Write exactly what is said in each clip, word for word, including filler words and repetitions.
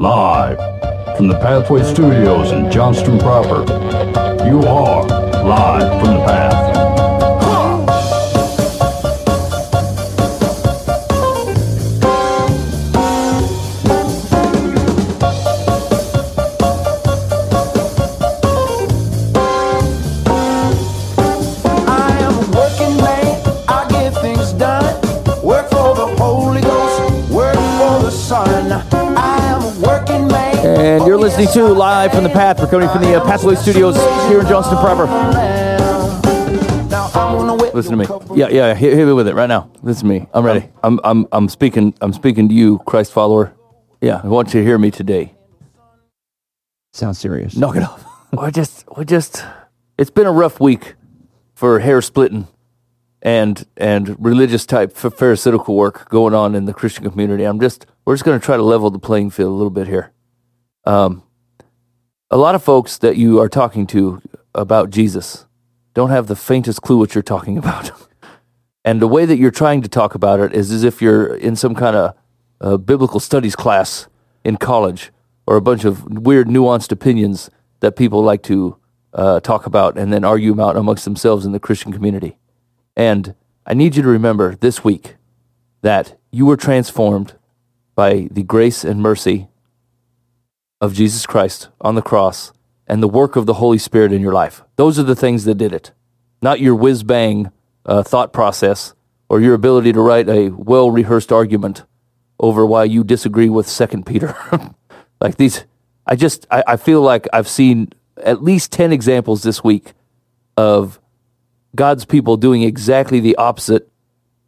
Live from the Pathway Studios in Johnston proper, you are live from the path. Listening to Live from the Path. We're coming from the uh, Pathway Studios here in Johnston proper. Listen to me. Yeah, yeah. Hit, hit me with it right now. Listen to me. I'm ready. I'm, I'm, I'm speaking. I'm speaking to you, Christ follower. Yeah, I want you to hear me today. Sounds serious. Knock it off. we just, we just. It's been a rough week for hair splitting and and religious type pharisaical work going on in the Christian community. I'm just. We're just going to try to level the playing field a little bit here. Um, a lot of folks that you are talking to about Jesus don't have the faintest clue what you're talking about. And the way that you're trying to talk about it is as if you're in some kind of uh, biblical studies class in college, or a bunch of weird nuanced opinions that people like to uh, talk about and then argue about amongst themselves in the Christian community. And I need you to remember this week that you were transformed by the grace and mercy of Jesus Christ on the cross and the work of the Holy Spirit in your life. Those are the things that did it, not your whiz-bang uh, thought process or your ability to write a well-rehearsed argument over why you disagree with Second Peter. Like these, I just, I, I feel like I've seen at least ten examples this week of God's people doing exactly the opposite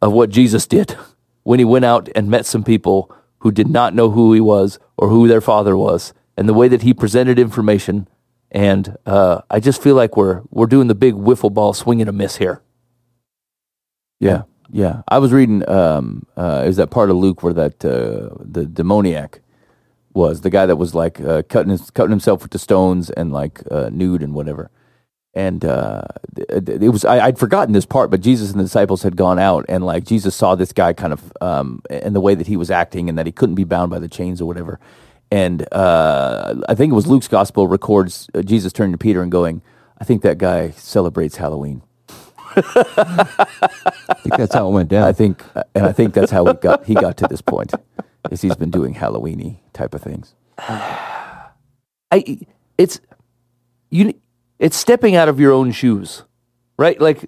of what Jesus did when he went out and met some people who did not know who he was or who their father was, and the way that he presented information, and uh, I just feel like we're we're doing the big wiffle ball swinging a miss here. Yeah, yeah. I was reading, um, uh, is that part of Luke where that uh, the demoniac was the guy that was like uh, cutting his, cutting himself with the stones and like uh, nude and whatever. And uh, it was I, I'd forgotten this part, but Jesus and the disciples had gone out, and like Jesus saw this guy kind of um, and the way that he was acting, and that he couldn't be bound by the chains or whatever. And uh, I think it was Luke's gospel records Jesus turning to Peter and going, "I think that guy celebrates Halloween." I think that's how it went down. I think, and I think that's how he got he got to this point, is he's been doing Halloweeny type of things. I it's you. It's stepping out of your own shoes, right? Like,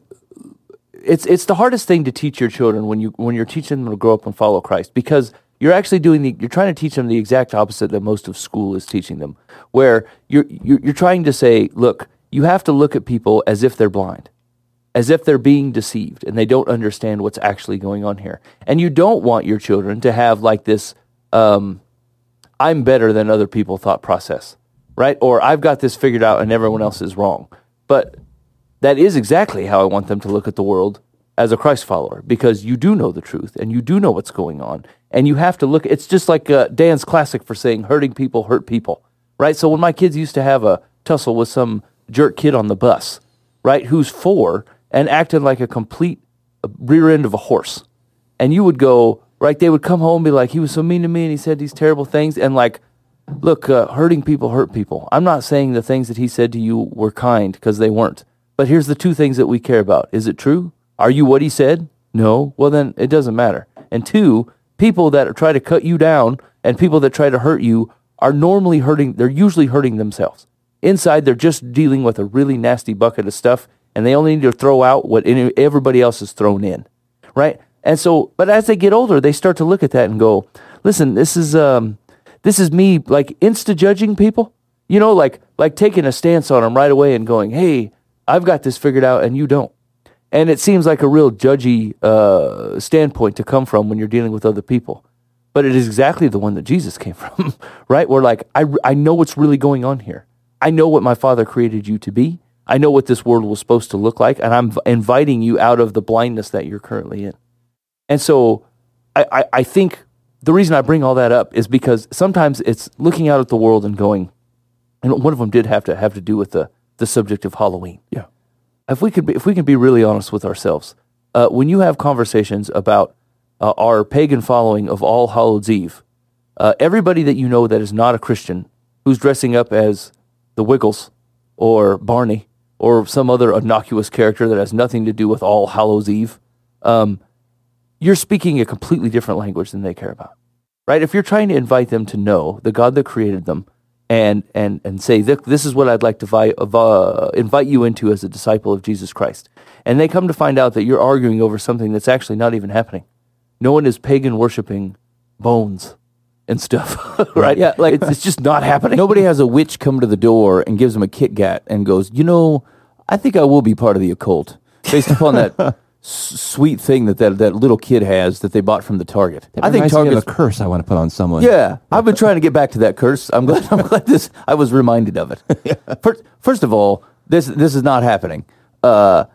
it's it's the hardest thing to teach your children when you when you're teaching them to grow up and follow Christ, because you're actually doing the you're trying to teach them the exact opposite that most of school is teaching them, where you're you're, you're trying to say, look, you have to look at people as if they're blind, as if they're being deceived, and they don't understand what's actually going on here. And you don't want your children to have like this, um, I'm better than other people thought process. Right? Or I've got this figured out and everyone else is wrong. But that is exactly how I want them to look at the world as a Christ follower, because you do know the truth and you do know what's going on. And you have to look, it's just like uh, Dan's classic for saying hurting people hurt people, right? So when my kids used to have a tussle with some jerk kid on the bus, right, who's four and acted like a complete rear end of a horse. And you would go, right, they would come home and be like, he was so mean to me and he said these terrible things, and like, look, uh, hurting people hurt people. I'm not saying the things that he said to you were kind, because they weren't. But here's the two things that we care about. Is it true? Are you what he said? No. Well, then it doesn't matter. And two, people that try to cut you down and people that try to hurt you are normally hurting, they're usually hurting themselves. Inside, they're just dealing with a really nasty bucket of stuff, and they only need to throw out what any, everybody else has thrown in, right? And so, but as they get older, they start to look at that and go, listen, this is... um. This is me, like, insta-judging people, you know, like like taking a stance on them right away and going, hey, I've got this figured out and you don't. And it seems like a real judgy uh, standpoint to come from when you're dealing with other people. But it is exactly the one that Jesus came from, right? We're like, I, I know what's really going on here. I know what my Father created you to be. I know what this world was supposed to look like, and I'm inviting you out of the blindness that you're currently in. And so I, I, I think... the reason I bring all that up is because sometimes it's looking out at the world and going, and one of them did have to have to do with the, the subject of Halloween. Yeah, if we could be, if we can be really honest with ourselves, uh, when you have conversations about uh, our pagan following of All Hallows Eve, Uh, everybody that you know that is not a Christian who's dressing up as the Wiggles or Barney or some other innocuous character that has nothing to do with All Hallows Eve, um, you're speaking a completely different language than they care about, right? If you're trying to invite them to know the God that created them and and and say, this is what I'd like to vi- uh, invite you into as a disciple of Jesus Christ, and they come to find out that you're arguing over something that's actually not even happening. No one is pagan worshiping bones and stuff, right? Yeah, like it's, it's just not happening. Nobody has a witch come to the door and gives them a Kit Kat and goes, you know, I think I will be part of the occult based upon that s- sweet thing that, that that little kid has that they bought from the Target. That I think Target's a curse I want to put on someone. Yeah, I've been trying to get back to that curse. I'm glad. I'm glad this. I was reminded of it. Yeah. First, first of all, this this is not happening. Uh,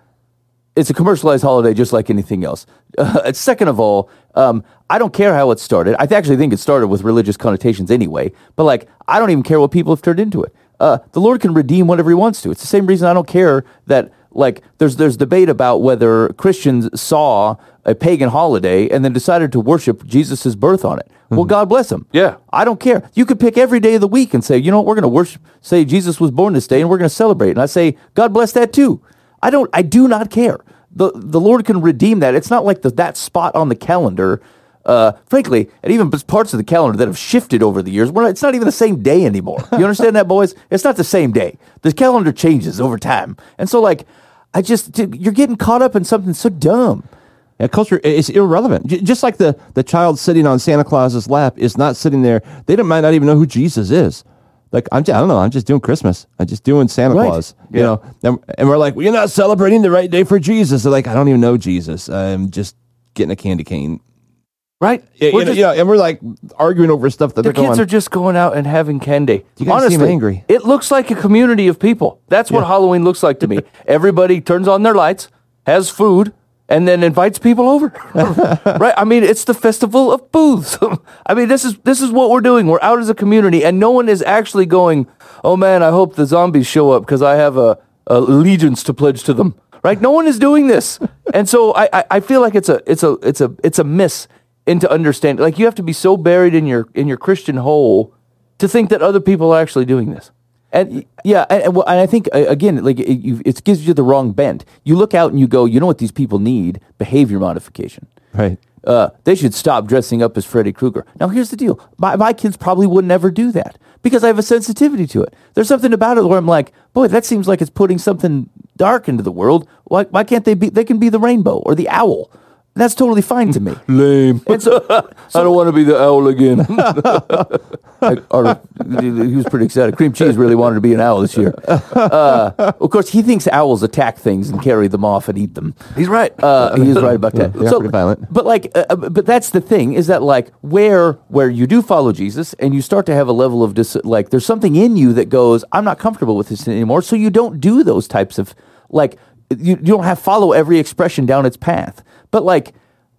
it's a commercialized holiday, just like anything else. Uh, second of all. Um, I don't care how it started. I th- actually think it started with religious connotations anyway, but like, I don't even care what people have turned into it. Uh, the Lord can redeem whatever he wants to. It's the same reason I don't care that like, there's, there's debate about whether Christians saw a pagan holiday and then decided to worship Jesus's birth on it. Mm-hmm. Well, God bless them. Yeah. I don't care. You could pick every day of the week and say, you know what, we're going to worship, say Jesus was born this day and we're going to celebrate. And I say, God bless that too. I don't, I do not care. The the Lord can redeem that. It's not like the, that spot on the calendar, uh, frankly, and even parts of the calendar that have shifted over the years. We're not, it's not even the same day anymore. You understand that, boys? It's not the same day. The calendar changes over time. And so, like, I just, you're getting caught up in something so dumb. Yeah, culture is irrelevant. J- just like the, the child sitting on Santa Claus's lap is not sitting there. They don't, might not even know who Jesus is. Like, I'm just, I don't know, I'm just doing Christmas. I'm just doing Santa right. Claus, you yeah. know. And, and we're like, well, you're not celebrating the right day for Jesus. They're like, I don't even know Jesus. I'm just getting a candy cane. Right? Yeah, we're and, just, you know, and we're like arguing over stuff that the they're going. The kids are just going out and having candy. You guys Honestly, seem angry. It looks like a community of people. That's what yeah. Halloween looks like to me. Everybody turns on their lights, has food, and then invites people over. Right? I mean, it's the festival of booths. I mean, this is this is what we're doing. We're out as a community, and no one is actually going, oh, man, I hope the zombies show up because I have a, a allegiance to pledge to them. Right? No one is doing this. And so I, I, I feel like it's a it's a it's a it's a miss into understanding. Like, you have to be so buried in your in your Christian hole to think that other people are actually doing this. And yeah, and, and, well, and I think again, like it, you, it gives you the wrong bent. You look out and you go, you know what these people need? Behavior modification. Right. Uh, they should stop dressing up as Freddy Krueger. Now, here's the deal: my my kids probably would never do that because I have a sensitivity to it. There's something about it where I'm like, boy, that seems like it's putting something dark into the world. Why why can't they be? They can be the rainbow or the owl. That's totally fine to me. Lame. And so, so, I don't want to be the owl again. I, or, he was pretty excited. Cream Cheese really wanted to be an owl this year. Uh, of course, he thinks owls attack things and carry them off and eat them. He's right. Uh, he is right about that. Yeah, so, pretty violent. But like, uh, but that's the thing is that like where where you do follow Jesus and you start to have a level of dis- like there's something in you that goes, I'm not comfortable with this anymore. So you don't do those types of like you, you don't have follow every expression down its path. But like,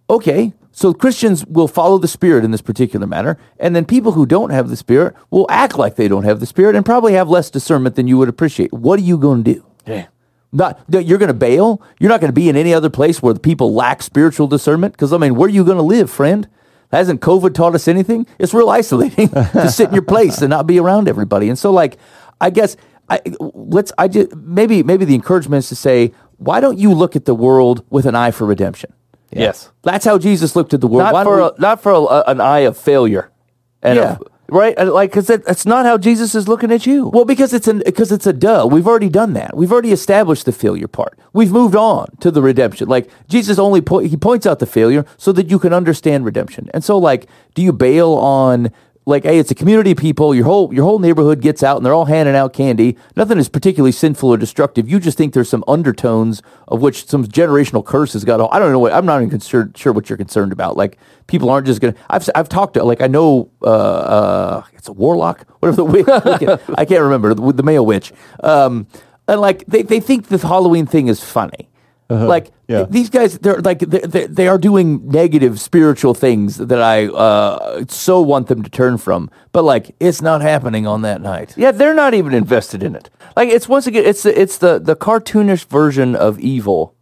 okay, so Christians will follow the Spirit in this particular matter, and then people who don't have the Spirit will act like they don't have the Spirit and probably have less discernment than you would appreciate. What are you going to do? Yeah. Not you're going to bail? You're not going to be in any other place where the people lack spiritual discernment? Because, I mean, where are you going to live, friend? Hasn't COVID taught us anything? It's real isolating to sit in your place and not be around everybody. And so, like, I guess, I, let's, I just, maybe, maybe the encouragement is to say, why don't you look at the world with an eye for redemption? Yeah. Yes, that's how Jesus looked at the world. Not for we... a, not for a, an eye of failure, and yeah, a, right. Like, because that, that's not how Jesus is looking at you. Well, because it's an because it's a duh. We've already done that. We've already established the failure part. We've moved on to the redemption. Like Jesus only po- he points out the failure so that you can understand redemption. And so, like, do you bail on? Like, hey, it's a community of people. Your whole your whole neighborhood gets out, and they're all handing out candy. Nothing is particularly sinful or destructive. You just think there's some undertones of which some generational curse has got. All, I don't know what I'm not even concerned, sure what you're concerned about. Like, people aren't just gonna. I've I've talked to like I know uh, uh, it's a warlock, whatever the witch. I can't remember the, the male witch. Um, and like they they think the Halloween thing is funny. Uh-huh. Like yeah. these guys, they're like they they are doing negative spiritual things that I uh, so want them to turn from. But like, it's not happening on that night. Yeah, they're not even invested in it. Like, it's once again, it's it's the the cartoonish version of evil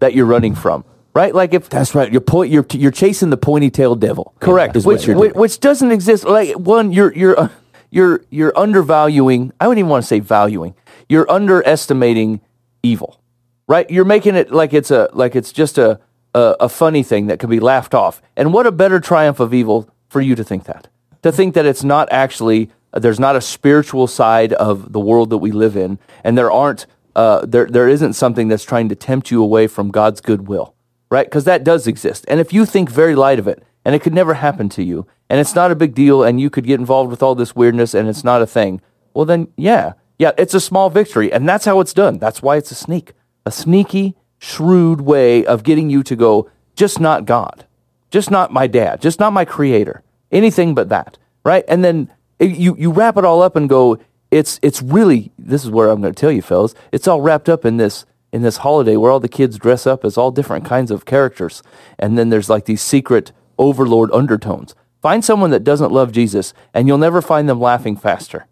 that you're running from. Right? Like if that's right. You're po- you're you're chasing the pointy-tailed devil. Correct. Yeah, which which, which doesn't exist. Like one, you're you're uh, you're you're undervaluing. I wouldn't even want to say valuing. You're underestimating evil. Right? You're making it like it's a like it's just a, a a funny thing that could be laughed off. And what a better triumph of evil for you to think that. To think that it's not actually there's not a spiritual side of the world that we live in, and there aren't uh, there there isn't something that's trying to tempt you away from God's goodwill, right? Because that does exist. And if you think very light of it, and it could never happen to you, and it's not a big deal, and you could get involved with all this weirdness, and it's not a thing, well then, yeah, yeah, it's a small victory, and that's how it's done. That's why it's a sneak, a sneaky, shrewd way of getting you to go, just not God, just not my dad, just not my creator, anything but that, right? And then You you wrap it all up and go, it's it's really, this is where I'm going to tell you, fellas, it's all wrapped up in this in this holiday where all the kids dress up as all different kinds of characters, and then there's like these secret overlord undertones. Find someone that doesn't love Jesus, and you'll never find them laughing faster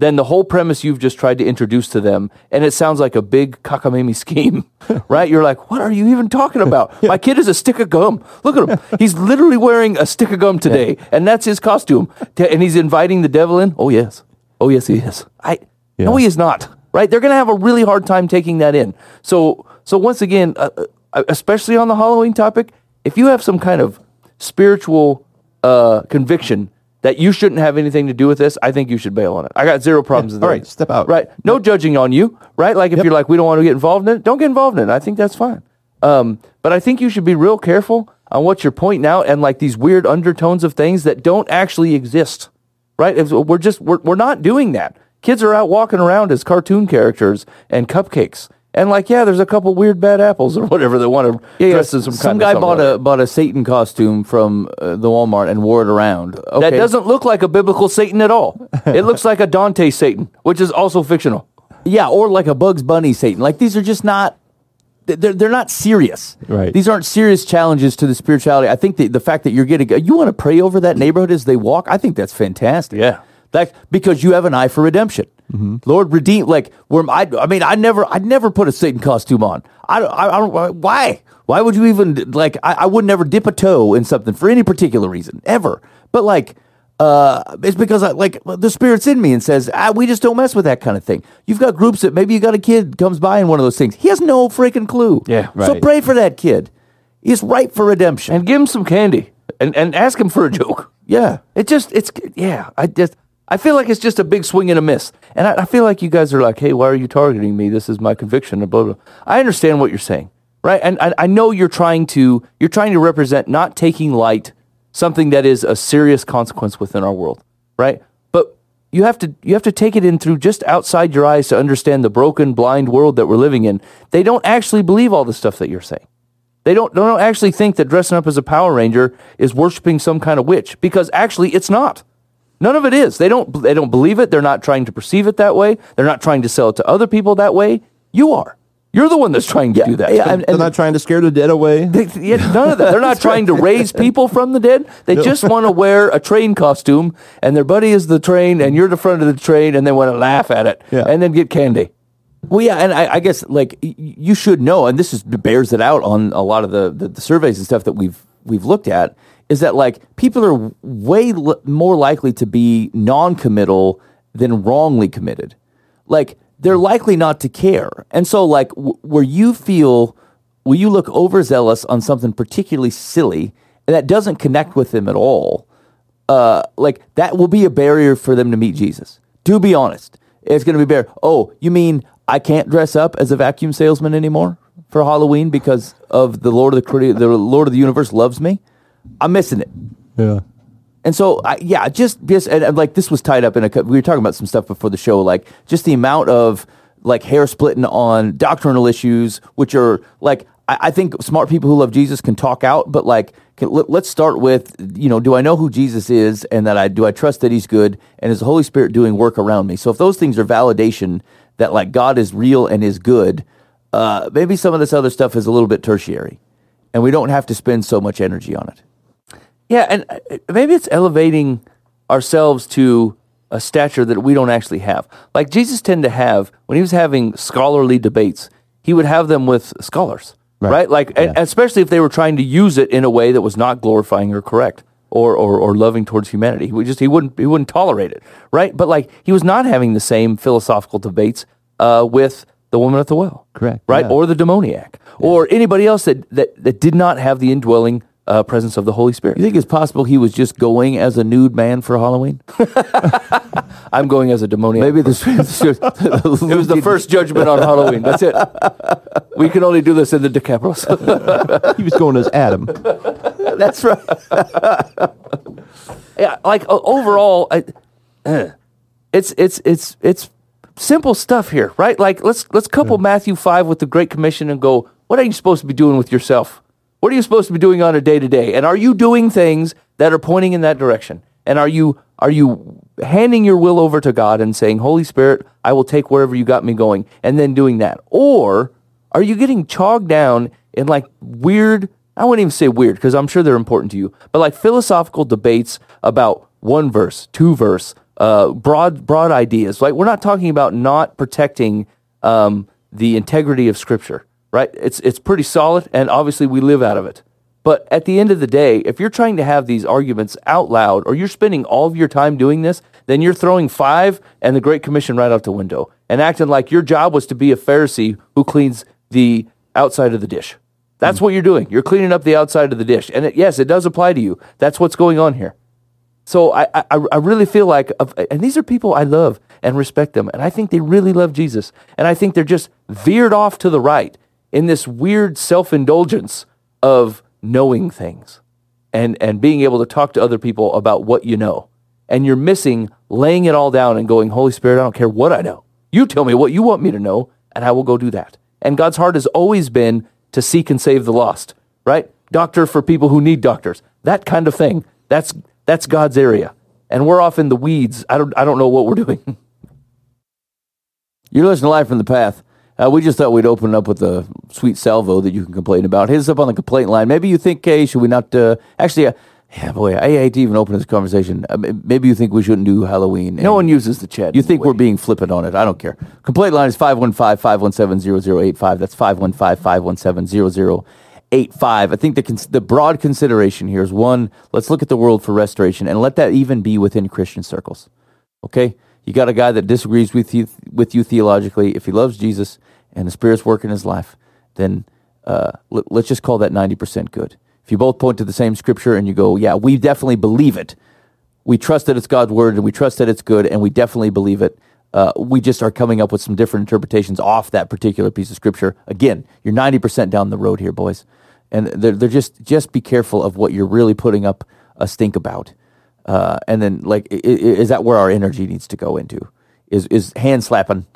than the whole premise you've just tried to introduce to them, and it sounds like a big cockamamie scheme, right? You're like, what are you even talking about? Yeah. My kid is a stick of gum. Look at him. He's literally wearing a stick of gum today, yeah. and that's his costume. And he's inviting the devil in? Oh, yes. Oh, yes, he is. I yeah. No, he is not, right? They're going to have a really hard time taking that in. So, so once again, uh, especially on the Halloween topic, if you have some kind of spiritual uh, conviction that you shouldn't have anything to do with this, I think you should bail on it. I got zero problems yeah, with that. All right, step out. Right, no yep. judging on you, right? Like if yep. you're like, we don't want to get involved in it, don't get involved in it. I think that's fine. Um, but I think you should be real careful on what you're pointing out and like these weird undertones of things that don't actually exist, right? If we're just, we're, we're not doing that. Kids are out walking around as cartoon characters and cupcakes. And like, yeah, there's a couple weird bad apples or whatever they want to yeah, dress yeah. in some, some kind guy of bought a bought a Satan costume from uh, the Walmart and wore it around. Okay. That doesn't look like a biblical Satan at all. It looks like a Dante Satan, which is also fictional. Yeah, or like a Bugs Bunny Satan. Like these are just not they're they're not serious. Right. These aren't serious challenges to the spirituality. I think the the fact that you're getting you want to pray over that neighborhood as they walk. I think that's fantastic. Yeah. That because you have an eye for redemption. Mm-hmm. Lord, redeem, like, where I, I mean, I never, I never put a Satan costume on. I don't, I, I don't, why? Why would you even, like, I, I would never dip a toe in something for any particular reason, ever. But, like, uh, it's because, I like, the Spirit's in me and says, ah, we just don't mess with that kind of thing. You've got groups that maybe you got a kid comes by in one of those things. He has no freaking clue. Yeah, right. So pray for that kid. He's ripe for redemption. And give him some candy. And, and ask him for a joke. Yeah. It just, it's, yeah, I just... I feel like it's just a big swing and a miss. And I, I feel like you guys are like, hey, why are you targeting me? This is my conviction, and blah, blah, blah. I understand what you're saying, right? And I, I know you're trying to you're trying to represent not taking light something that is a serious consequence within our world, right? But you have to you have to take it in through just outside your eyes to understand the broken, blind world that we're living in. They don't actually believe all the stuff that you're saying. They don't, they don't actually think that dressing up as a Power Ranger is worshiping some kind of witch, because actually it's not. None of it is. They don't They don't believe it. They're not trying to perceive it that way. They're not trying to sell it to other people that way. You are. You're the one that's trying to yeah, do that. Yeah, and, and they're not trying to scare the dead away. They, yeah, none of that. They're not trying to raise people from the dead. They no. just want to wear a train costume, and their buddy is the train, and you're the front of the train, and they want to laugh at it, yeah. and then get candy. Well, yeah, and I, I guess, like, you should know, and this is, bears it out on a lot of the, the, the surveys and stuff that we've we've looked at, is that, like, people are way l- more likely to be non-committal than wrongly committed. Like, they're likely not to care. And so, like, w- where you feel, where you look overzealous on something particularly silly, and that doesn't connect with them at all, uh, like, that will be a barrier for them to meet Jesus. Do be honest. It's going to be a barrier. Oh, you mean I can't dress up as a vacuum salesman anymore for Halloween because of the Lord of the, the Lord of the Universe loves me? I'm missing it. Yeah. And so, I, yeah, just, just and, and like this was tied up in a, we were talking about some stuff before the show, like just the amount of like hair splitting on doctrinal issues, which are like, I, I think smart people who love Jesus can talk out, but like, can, let, let's start with, you know, do I know who Jesus is and that I, do I trust that he's good and is the Holy Spirit doing work around me? So if those things are validation that like God is real and is good, uh, maybe some of this other stuff is a little bit tertiary and we don't have to spend so much energy on it. Yeah, and maybe it's elevating ourselves to a stature that we don't actually have. Like Jesus tended to have, when he was having scholarly debates, he would have them with scholars, Right. right? Like, yeah. especially if they were trying to use it in a way that was not glorifying or correct or, or, or loving towards humanity. He would just, he wouldn't, he wouldn't tolerate it. Right. But like, he was not having the same philosophical debates, uh, with the woman at the well. Correct. Right. Yeah. Or the demoniac yeah. or anybody else that, that, that did not have the indwelling Uh, presence of the Holy Spirit. You think it's possible he was just going as a nude man for Halloween? I'm going as a demoniac. Maybe the, the, the, the it was the first judgment on Halloween. That's it. We can only do this in the Decapolis. He was going as Adam. That's right. Yeah, like uh, overall, I, uh, it's it's it's it's simple stuff here, right? Like let's let's couple yeah. Matthew five with the Great Commission and go. What are you supposed to be doing with yourself? What are you supposed to be doing on a day-to-day? And are you doing things that are pointing in that direction? And are you are you handing your will over to God and saying, Holy Spirit, I will take wherever you got me going, and then doing that? Or are you getting chogged down in like weird, I wouldn't even say weird, because I'm sure they're important to you, but like philosophical debates about one verse, two verse, uh, broad broad ideas. Like we're not talking about not protecting um, the integrity of Scripture. Right, it's it's pretty solid, and obviously we live out of it. But at the end of the day, if you're trying to have these arguments out loud, or you're spending all of your time doing this, then you're throwing five and the Great Commission right out the window, and acting like your job was to be a Pharisee who cleans the outside of the dish. That's mm-hmm. what you're doing. You're cleaning up the outside of the dish, and it, yes, it does apply to you. That's what's going on here. So I I, I really feel like, and these are people I love and respect them, and I think they really love Jesus, and I think they're just veered off to the right in this weird self-indulgence of knowing things and, and being able to talk to other people about what you know. And you're missing laying it all down and going, Holy Spirit, I don't care what I know. You tell me what you want me to know, and I will go do that. And God's heart has always been to seek and save the lost, right? Doctor for people who need doctors, that kind of thing. That's that's God's area. And we're off in the weeds. I don't I don't know what we're doing. You're listening to Live from the Path. Uh, we just thought we'd open up with a sweet salvo that you can complain about. Hit us up on the complaint line. Maybe you think, hey, should we not... Uh, actually, uh, yeah, boy, I hate to even open this conversation. Uh, maybe you think we shouldn't do Halloween. No one uses the chat. You think we're being flippant on it. I don't care. Complaint line is five one five, five one seven, zero zero eight five. That's five one five, five one seven, zero zero eight five. I think the cons- the broad consideration here is, one, let's look at the world for restoration, and let that even be within Christian circles. Okay? You got a guy that disagrees with you with you theologically. If he loves Jesus and the Spirit's work in his life, then uh, l- let's just call that ninety percent good. If you both point to the same scripture and you go, yeah, we definitely believe it. We trust that it's God's word, and we trust that it's good, and we definitely believe it. Uh, we just are coming up with some different interpretations off that particular piece of scripture. Again, you're ninety percent down the road here, boys. And they're, they're just, just be careful of what you're really putting up a stink about. Uh, and then, like, is that where our energy needs to go into? Is is hand slapping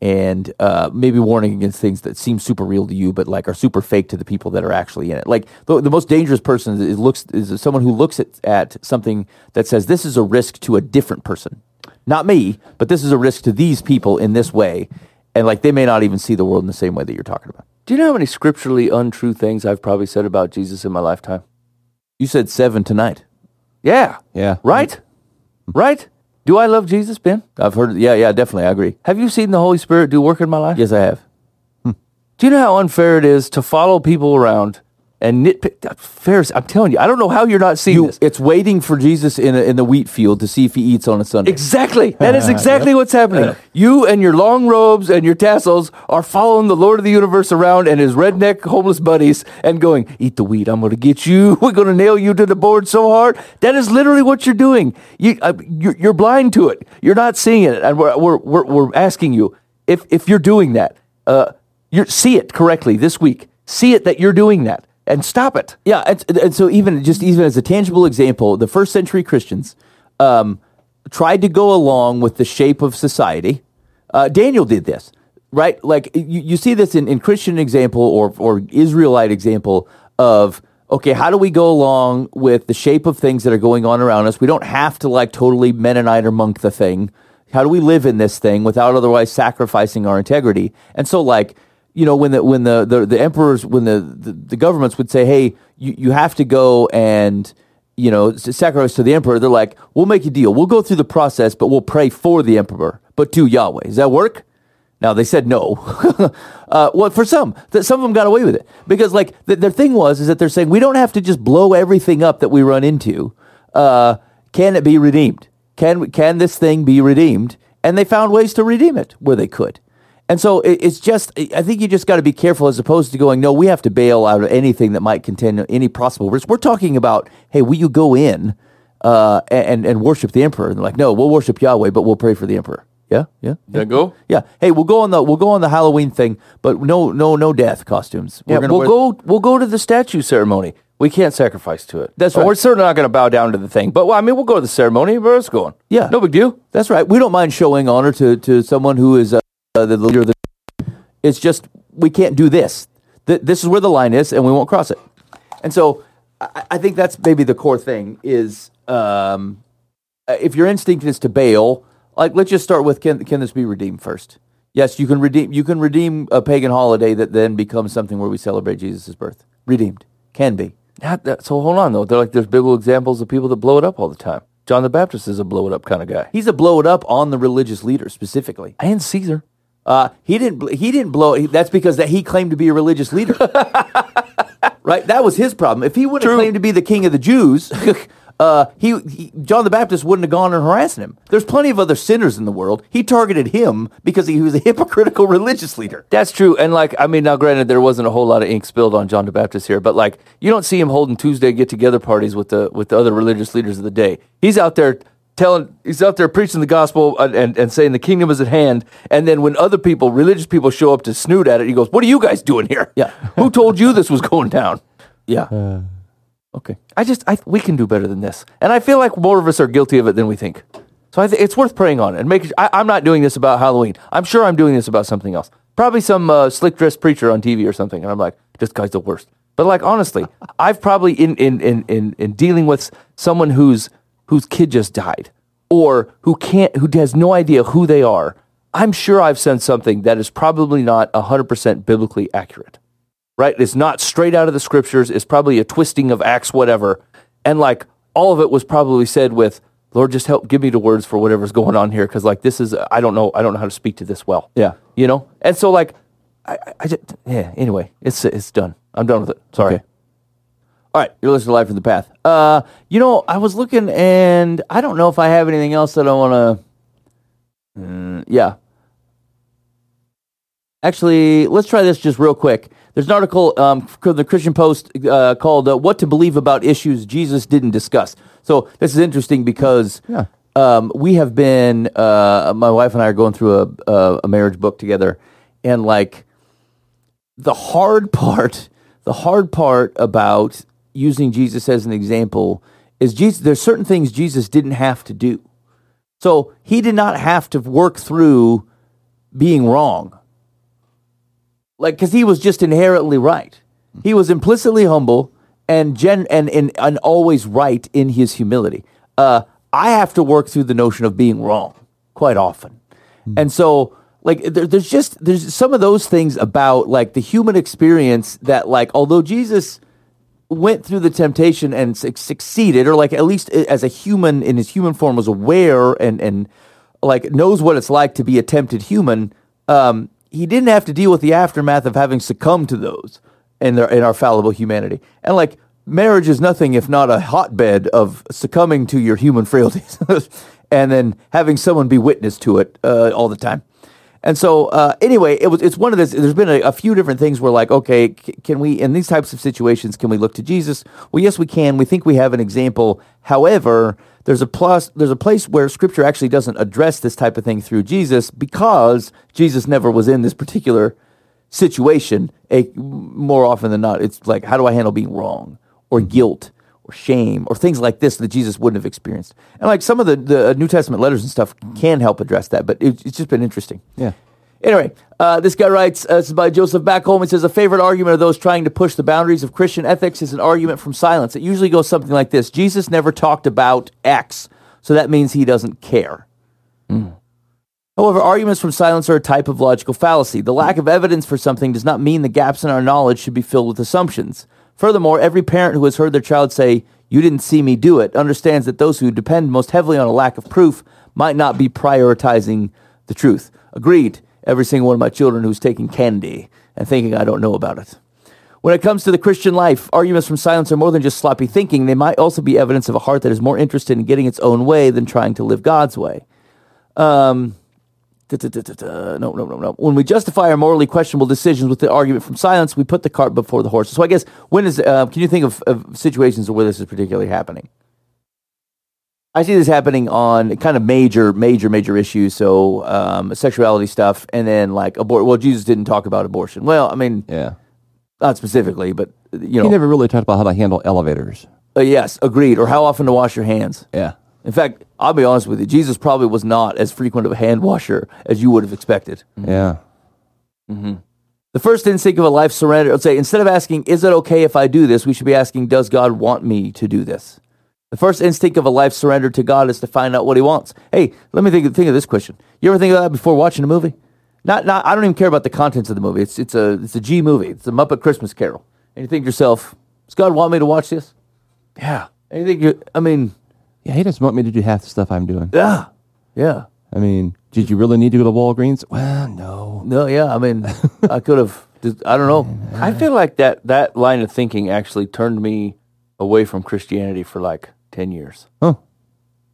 and uh, maybe warning against things that seem super real to you, but like are super fake to the people that are actually in it. Like the, the most dangerous person is looks is someone who looks at, at something that says this is a risk to a different person, not me, but this is a risk to these people in this way, and like they may not even see the world in the same way that you're talking about. Do you know how many scripturally untrue things I've probably said about Jesus in my lifetime? You said seven tonight. Yeah. Yeah. Right? Right? Do I love Jesus, Ben? I've heard, yeah, yeah, definitely, I agree. Have you seen the Holy Spirit do work in my life? Yes, I have. Hmm. Do you know how unfair it is to follow people around and nitpick? Pharisee, I'm telling you, I don't know how you're not seeing you, this. It's waiting for Jesus in, a, in the wheat field to see if he eats on a Sunday. Exactly. That is exactly yep. what's happening. Yep. You and your long robes and your tassels are following the Lord of the universe around and his redneck homeless buddies and going, eat the wheat, I'm going to get you. We're going to nail you to the board so hard. That is literally what you're doing. You, uh, you're, you're blind to it. You're not seeing it. And we're, we're, we're, we're asking you, if, if you're doing that, uh, you're, see it correctly this week. See it that you're doing that. And stop it. Yeah, and, and so even just even as a tangible example, the first century Christians um, tried to go along with the shape of society. Uh, Daniel did this, right? Like you, you see this in, in Christian example or or Israelite example of, okay, how do we go along with the shape of things that are going on around us? We don't have to like totally Mennonite or monk the thing. How do we live in this thing without otherwise sacrificing our integrity? And so like, you know, when the when the, the, the emperors, when the, the, the governments would say, hey, you, you have to go and, you know, sacrifice to the emperor, they're like, we'll make a deal. We'll go through the process, but we'll pray for the emperor, but to Yahweh. Does that work? Now, they said no. uh, well, for some, that some of them got away with it. Because, like, the, their thing was is that they're saying, we don't have to just blow everything up that we run into. Uh, can it be redeemed? Can can this thing be redeemed? And they found ways to redeem it where they could. And so it, it's just, I think you just got to be careful as opposed to going, no, we have to bail out of anything that might contain any possible risk. We're talking about, hey, will you go in uh, and, and worship the emperor? And they're like, no, we'll worship Yahweh, but we'll pray for the emperor. Yeah, yeah. yeah. That go? Yeah. Hey, we'll go on the we'll go on the Halloween thing, but no, no, no death costumes. We're yeah, we'll go. Th- we'll go to the statue ceremony. We can't sacrifice to it. That's right. Well, we're certainly not going to bow down to the thing. But well, I mean, we'll go to the ceremony. Where it's going? Yeah, no big deal. That's right. We don't mind showing honor to, to someone who is uh, uh, the leader of the. It's just we can't do this. Th- this is where the line is, and we won't cross it. And so, I, I think that's maybe the core thing is um, if your instinct is to bail. Like, let's just start with can can this be redeemed first? Yes, you can redeem you can redeem a pagan holiday that then becomes something where we celebrate Jesus' birth. Redeemed. Can be. Not that, so hold on, though. They're like, there's biblical examples of people that blow it up all the time. John the Baptist is a blow-it-up kind of guy. He's a blow-it-up on the religious leader, specifically. And Caesar. Uh, he didn't He didn't blow it. That's because that he claimed to be a religious leader. Right? That was his problem. If he would have claimed to be the king of the Jews... Uh, he, he John the Baptist wouldn't have gone and harassed him. There's plenty of other sinners in the world. He targeted him because he was a hypocritical religious leader. That's true. And like, I mean, now granted, there wasn't a whole lot of ink spilled on John the Baptist here, but like, you don't see him holding Tuesday get-together parties with the with the other religious leaders of the day. He's out there telling, he's out there preaching the gospel and, and, and saying the kingdom is at hand. And then when other people, religious people, show up to snoot at it, he goes, "What are you guys doing here? Yeah, who told you this was going down?" Yeah. Uh. Okay, I just I we can do better than this, and I feel like more of us are guilty of it than we think. So I th- it's worth praying on it and making. I, I'm not doing this about Halloween. I'm sure I'm doing this about something else. Probably some uh, slick dressed preacher on T V or something. And I'm like, this guy's the worst. But like honestly, I've probably in in in in, in dealing with someone whose whose kid just died or who can't who has no idea who they are. I'm sure I've said something that is probably not one hundred percent biblically accurate. Right? It's not straight out of the scriptures. It's probably a twisting of Acts, whatever. And like all of it was probably said with, Lord, just help give me the words for whatever's going on here. Cause like, this is, I don't know. I don't know how to speak to this well. Yeah. You know? And so like, I, I just, yeah, anyway, it's, it's done. I'm done with it. Sorry. Okay. All right. You're listening to Live from the Path. Uh, you know, I was looking and I don't know if I have anything else that I want to, mm, yeah. Actually, let's try this just real quick. There's an article um, from the Christian Post uh, called uh, What to Believe About Issues Jesus Didn't Discuss. So this is interesting because yeah. um, we have been, uh, my wife and I are going through a, a marriage book together, and like the hard part, the hard part about using Jesus as an example is Jesus. There's certain things Jesus didn't have to do. So he did not have to work through being wrong. Like, because he was just inherently right. He was implicitly humble and gen and, and, and always right in his humility. Uh, I have to work through the notion of being wrong quite often. Mm-hmm. And so, like, there, there's just, there's some of those things about, like, the human experience that, like, although Jesus went through the temptation and su- succeeded, or, like, at least as a human, in his human form, was aware and, and like, knows what it's like to be a tempted human, um, he didn't have to deal with the aftermath of having succumbed to those in, their, in our fallible humanity. And, like, marriage is nothing if not a hotbed of succumbing to your human frailties and then having someone be witness to it uh, all the time. And so, uh, anyway, it was. it's one of this. There's been a, a few different things where, like, okay, can we, in these types of situations, can we look to Jesus? Well, yes, we can. We think we have an example. However, there's a plus. There's a place where Scripture actually doesn't address this type of thing through Jesus because Jesus never was in this particular situation. A, more often than not, it's like, how do I handle being wrong or guilt or shame or things like this that Jesus wouldn't have experienced? And like some of the, the New Testament letters and stuff can help address that, but it, it's just been interesting. Yeah. Anyway, uh, this guy writes, uh, this is by Joseph Backholm. It says, a favorite argument of those trying to push the boundaries of Christian ethics is an argument from silence. It usually goes something like this. Jesus never talked about X, so that means he doesn't care. Mm. However, arguments from silence are a type of logical fallacy. The lack of evidence for something does not mean the gaps in our knowledge should be filled with assumptions. Furthermore, every parent who has heard their child say, "You didn't see me do it," understands that those who depend most heavily on a lack of proof might not be prioritizing the truth. Agreed. every single one of my children who's taking candy and thinking I don't know about it. When it comes to the Christian life, arguments from silence are more than just sloppy thinking. They might also be evidence of a heart that is more interested in getting its own way than trying to live God's way. Um, da, da, da, da, da. No, no, no, no. When we justify our morally questionable decisions with the argument from silence, we put the cart before the horse. So I guess, when is? Uh, can you think of, of situations where this is particularly happening? I see this happening on kind of major, major, major issues. So um, sexuality stuff, and then like abortion. Well, Jesus didn't talk about abortion. Well, I mean, yeah. Not specifically, but, you know. He never really talked about how to handle elevators. Uh, yes, agreed. Or how often to wash your hands. Yeah. In fact, I'll be honest with you, Jesus probably was not as frequent of a hand washer as you would have expected. Yeah. Mm-hmm. The first instinct of a life surrender, I'd say, instead of asking, is it okay if I do this, we should be asking, does God want me to do this? The first instinct of a life surrendered to God is to find out what he wants. Hey, let me think, think of this question. You ever think of that before watching a movie? Not, not. I don't even care about the contents of the movie. It's, it's a, it's a G movie. It's a Muppet Christmas Carol. And you think to yourself, does God want me to watch this? Yeah. And you think, you, I mean, yeah, he doesn't want me to do half the stuff I'm doing. Yeah, yeah. I mean, did you really need to go to Walgreens? Well, no, no. Yeah, I mean, I could have. I don't know. I feel like that that line of thinking actually turned me away from Christianity for like ten years. Huh.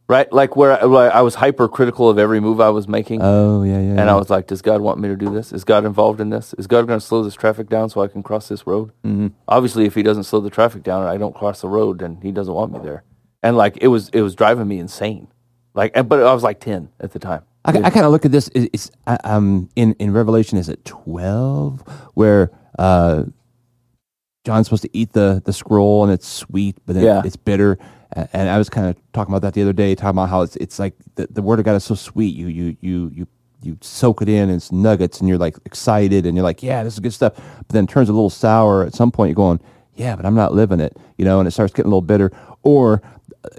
Right, like where I, where I was hypercritical of every move I was making. Oh, yeah, yeah. And yeah. I was like, does God want me to do this? Is God involved in this? Is God going to slow this traffic down so I can cross this road? Mm-hmm. Obviously, if he doesn't slow the traffic down and I don't cross the road, then he doesn't want me there. And like, it was it was driving me insane. Like, and, but I was like ten at the time. I, I kind of look at this, it's, I, um, in, in Revelation, is it twelve? Where uh, John's supposed to eat the, the scroll and it's sweet, but then yeah. it's bitter. And I was kind of talking about that the other day, talking about how it's it's like the, the Word of God is so sweet. You you you you you soak it in, and it's nuggets, and you're like excited, and you're like, yeah, this is good stuff. But then it turns a little sour at some point. You're going, yeah, but I'm not living it, you know. And it starts getting a little bitter, or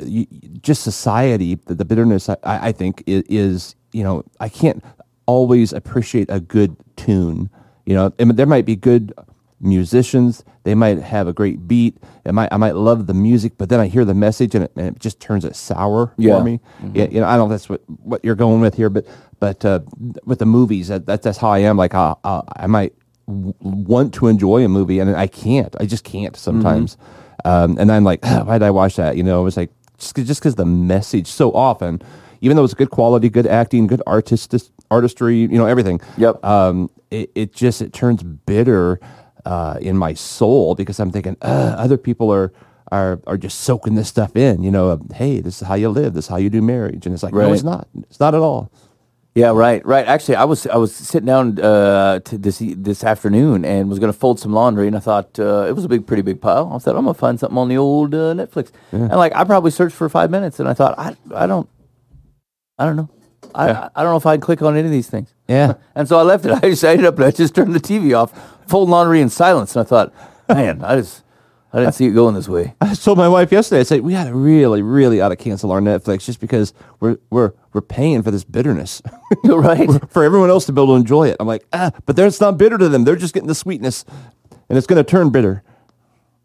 you, just society. The, the bitterness, I, I think, is, is you know, I can't always appreciate a good tune. You know, and there might be good musicians, they might have a great beat. It might, I might love the music, but then I hear the message and it, and it just turns it sour yeah. for me. Mm-hmm. Yeah, you know, I don't know if that's what, what you're going with here, but but uh, with the movies, that, that that's how I am. Like I I, I might w- want to enjoy a movie and I can't. I just can't sometimes. Mm-hmm. Um, and I'm like, oh, why did I watch that? You know, it was like just just because the message so often, even though it's good quality, good acting, good artist artistry, you know, everything. Yep. Um, it, it just it turns bitter. Uh, in my soul, because I'm thinking other people are, are are just soaking this stuff in. You know, uh, hey, this is how you live. This is how you do marriage. And it's like, right. No, it's not. It's not at all. Yeah, right, right. Actually, I was I was sitting down uh, to this this afternoon and was going to fold some laundry, and I thought uh, it was a big, pretty big pile. I thought I'm going to find something on the old uh, Netflix, yeah. and like I probably searched for five minutes, and I thought I I don't I don't know. I, yeah. I don't know if I'd click on any of these things. Yeah. And so I left it. I just ended up and I just turned the T V off, fold laundry in silence. And I thought, man, I just, I didn't see it going this way. I told my wife yesterday, I said, we ought to really, really ought to cancel our Netflix just because we're, we're, we're paying for this bitterness. Right. For everyone else to be able to enjoy it. I'm like, ah, but it's not bitter to them. They're just getting the sweetness and it's going to turn bitter.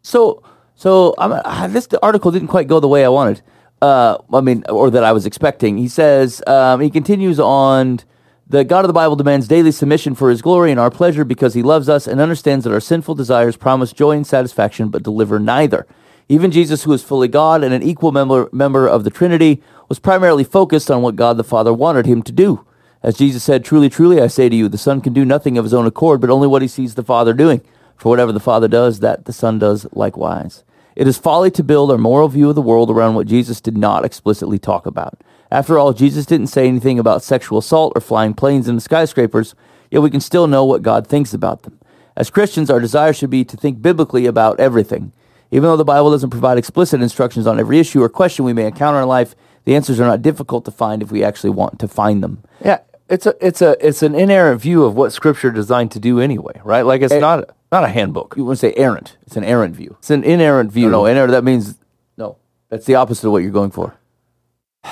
So, so I'm, I, this article didn't quite go the way I wanted. Uh, I mean, or that I was expecting. He says, um, he continues on, the God of the Bible demands daily submission for his glory and our pleasure because he loves us and understands that our sinful desires promise joy and satisfaction but deliver neither. Even Jesus, who is fully God and an equal member, member of the Trinity, was primarily focused on what God the Father wanted him to do. As Jesus said, "Truly, truly, I say to you, the Son can do nothing of his own accord, but only what he sees the Father doing. For whatever the Father does, that the Son does likewise." It is folly to build our moral view of the world around what Jesus did not explicitly talk about. After all, Jesus didn't say anything about sexual assault or flying planes into skyscrapers, yet we can still know what God thinks about them. As Christians, our desire should be to think biblically about everything. Even though the Bible doesn't provide explicit instructions on every issue or question we may encounter in life, the answers are not difficult to find if we actually want to find them. Yeah, it's a it's a it's an inerrant view of what Scripture is designed to do anyway, right? Like it's it, not. A, Not a handbook. You want to say errant. It's an errant view. It's an inerrant view. No, no, inerrant, that means, no, that's the opposite of what you're going for.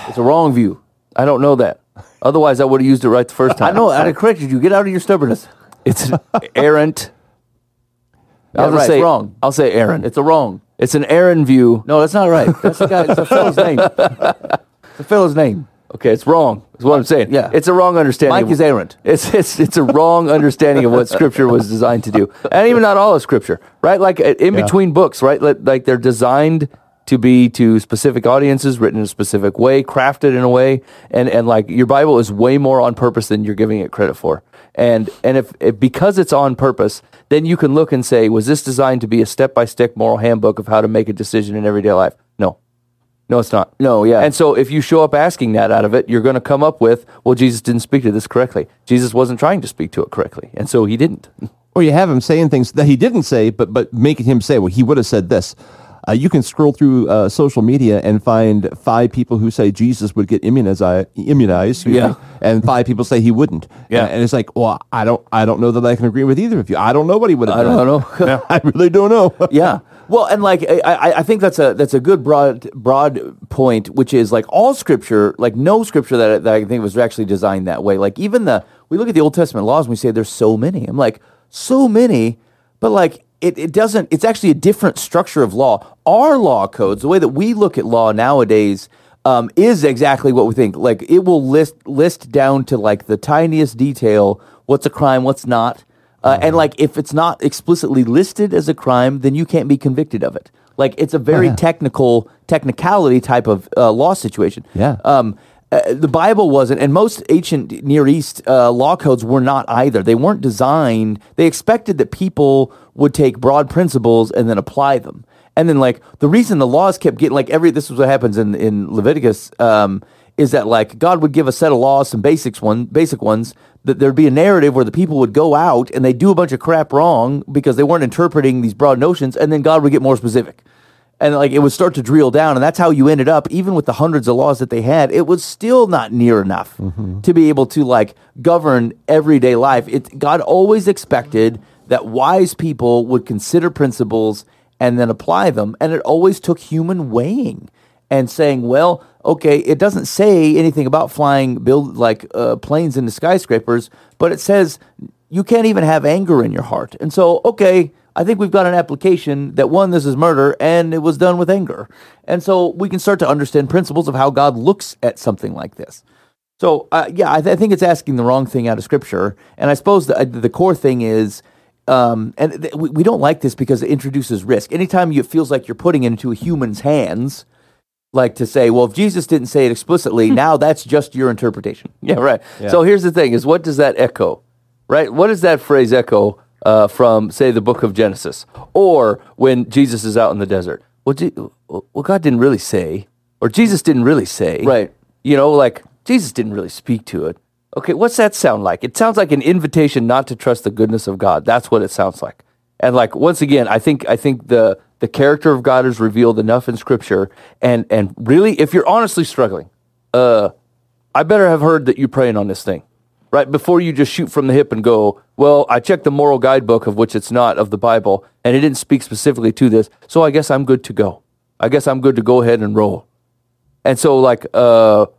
It's a wrong view. I don't know that. Otherwise, I would have used it right the first time. I know. I'd have corrected you. Get out of your stubbornness. It's an errant. I'll right, say wrong. I'll say errant. It's a wrong. It's an errant view. No, that's not right. That's the guy. It's a fellow's name. It's a fellow's name. Okay, it's wrong. Is what I'm saying. Yeah, it's a wrong understanding. Mike is errant. It's it's it's a wrong understanding of what Scripture was designed to do, and even not all of Scripture, right? Like in between yeah. books, right? Like they're designed to be to specific audiences, written in a specific way, crafted in a way, and and like your Bible is way more on purpose than you're giving it credit for. And and if, if because it's on purpose, then you can look and say, was this designed to be a step-by-step moral handbook of how to make a decision in everyday life? No. No, it's not. No, yeah. And so if you show up asking that out of it, you're going to come up with, well, Jesus didn't speak to this correctly. Jesus wasn't trying to speak to it correctly, and so he didn't. Or you have him saying things that he didn't say, but but making him say, well, he would have said this. Uh, you can scroll through uh, social media and find five people who say Jesus would get immunized, immunized yeah. me, and five people say he wouldn't. Yeah. And, and it's like, well, I don't, I don't know that I can agree with either of you. I don't know what he would have done. I don't know. I really don't know. yeah. Well, and like, I, I think that's a that's a good broad broad point, which is like all Scripture, like no Scripture that, that I think was actually designed that way. Like even the, we look at the Old Testament laws and we say there's so many. I'm like, so many, but like, It, it doesn't, it's actually a different structure of law. Our law codes, the way that we look at law nowadays, um, is exactly what we think. Like it will list list down to like the tiniest detail, what's a crime, what's not. Uh, and like if it's not explicitly listed as a crime, then you can't be convicted of it. Like it's a very oh, yeah. technical, technicality type of uh, law situation. Yeah. Um, uh, the Bible wasn't, and most ancient Near East uh, law codes were not either. They weren't designed, they expected that people would take broad principles and then apply them. And then, like, the reason the laws kept getting, like, every, this is what happens in, in Leviticus, um, is that, like, God would give a set of laws, some basics one, basic ones, that there'd be a narrative where the people would go out and they'd do a bunch of crap wrong because they weren't interpreting these broad notions, and then God would get more specific. And, like, it would start to drill down, and that's how you ended up, even with the hundreds of laws that they had, it was still not near enough mm-hmm. to be able to, like, govern everyday life. It, God always expected that wise people would consider principles and then apply them. And it always took human weighing and saying, well, okay, it doesn't say anything about flying build like uh, planes into skyscrapers, but it says you can't even have anger in your heart. And so, okay, I think we've got an application that, one, this is murder, and it was done with anger. And so we can start to understand principles of how God looks at something like this. So, uh, yeah, I, th- I think it's asking the wrong thing out of Scripture. And I suppose the, the core thing is, Um, and th- we don't like this because it introduces risk. Anytime you, it feels like you're putting it into a human's hands, like to say, well, if Jesus didn't say it explicitly, now that's just your interpretation. Yeah, right. Yeah. So here's the thing is, what does that echo, right? What does that phrase echo uh, from, say, the book of Genesis? Or when Jesus is out in the desert? Well, G- well, God didn't really say, or Jesus didn't really say. Right. You know, like, Jesus didn't really speak to it. Okay, what's that sound like? It sounds like an invitation not to trust the goodness of God. That's what it sounds like. And like once again, I think I think the the character of God is revealed enough in Scripture. And and really, if you're honestly struggling, uh, I better have heard that you're praying on this thing, right? Before you just shoot from the hip and go, well, I checked the moral guidebook, of which it's not, of the Bible, and it didn't speak specifically to this, so I guess I'm good to go. I guess I'm good to go ahead and roll. And so like, uh,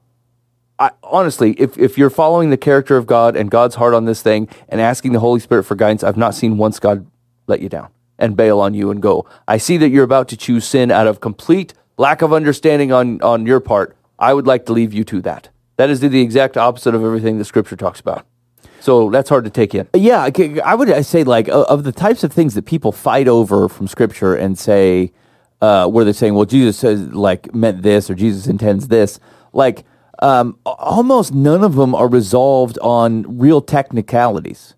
I, honestly, if, if you're following the character of God and God's heart on this thing and asking the Holy Spirit for guidance, I've not seen once God let you down and bail on you and go, I see that you're about to choose sin out of complete lack of understanding on, on your part. I would like to leave you to that. That is the exact opposite of everything the Scripture talks about. So that's hard to take in. Yeah, I would say like of the types of things that people fight over from Scripture and say, uh, where they're saying, well, Jesus says like meant this or Jesus intends this, like, Um, almost none of them are resolved on real technicalities.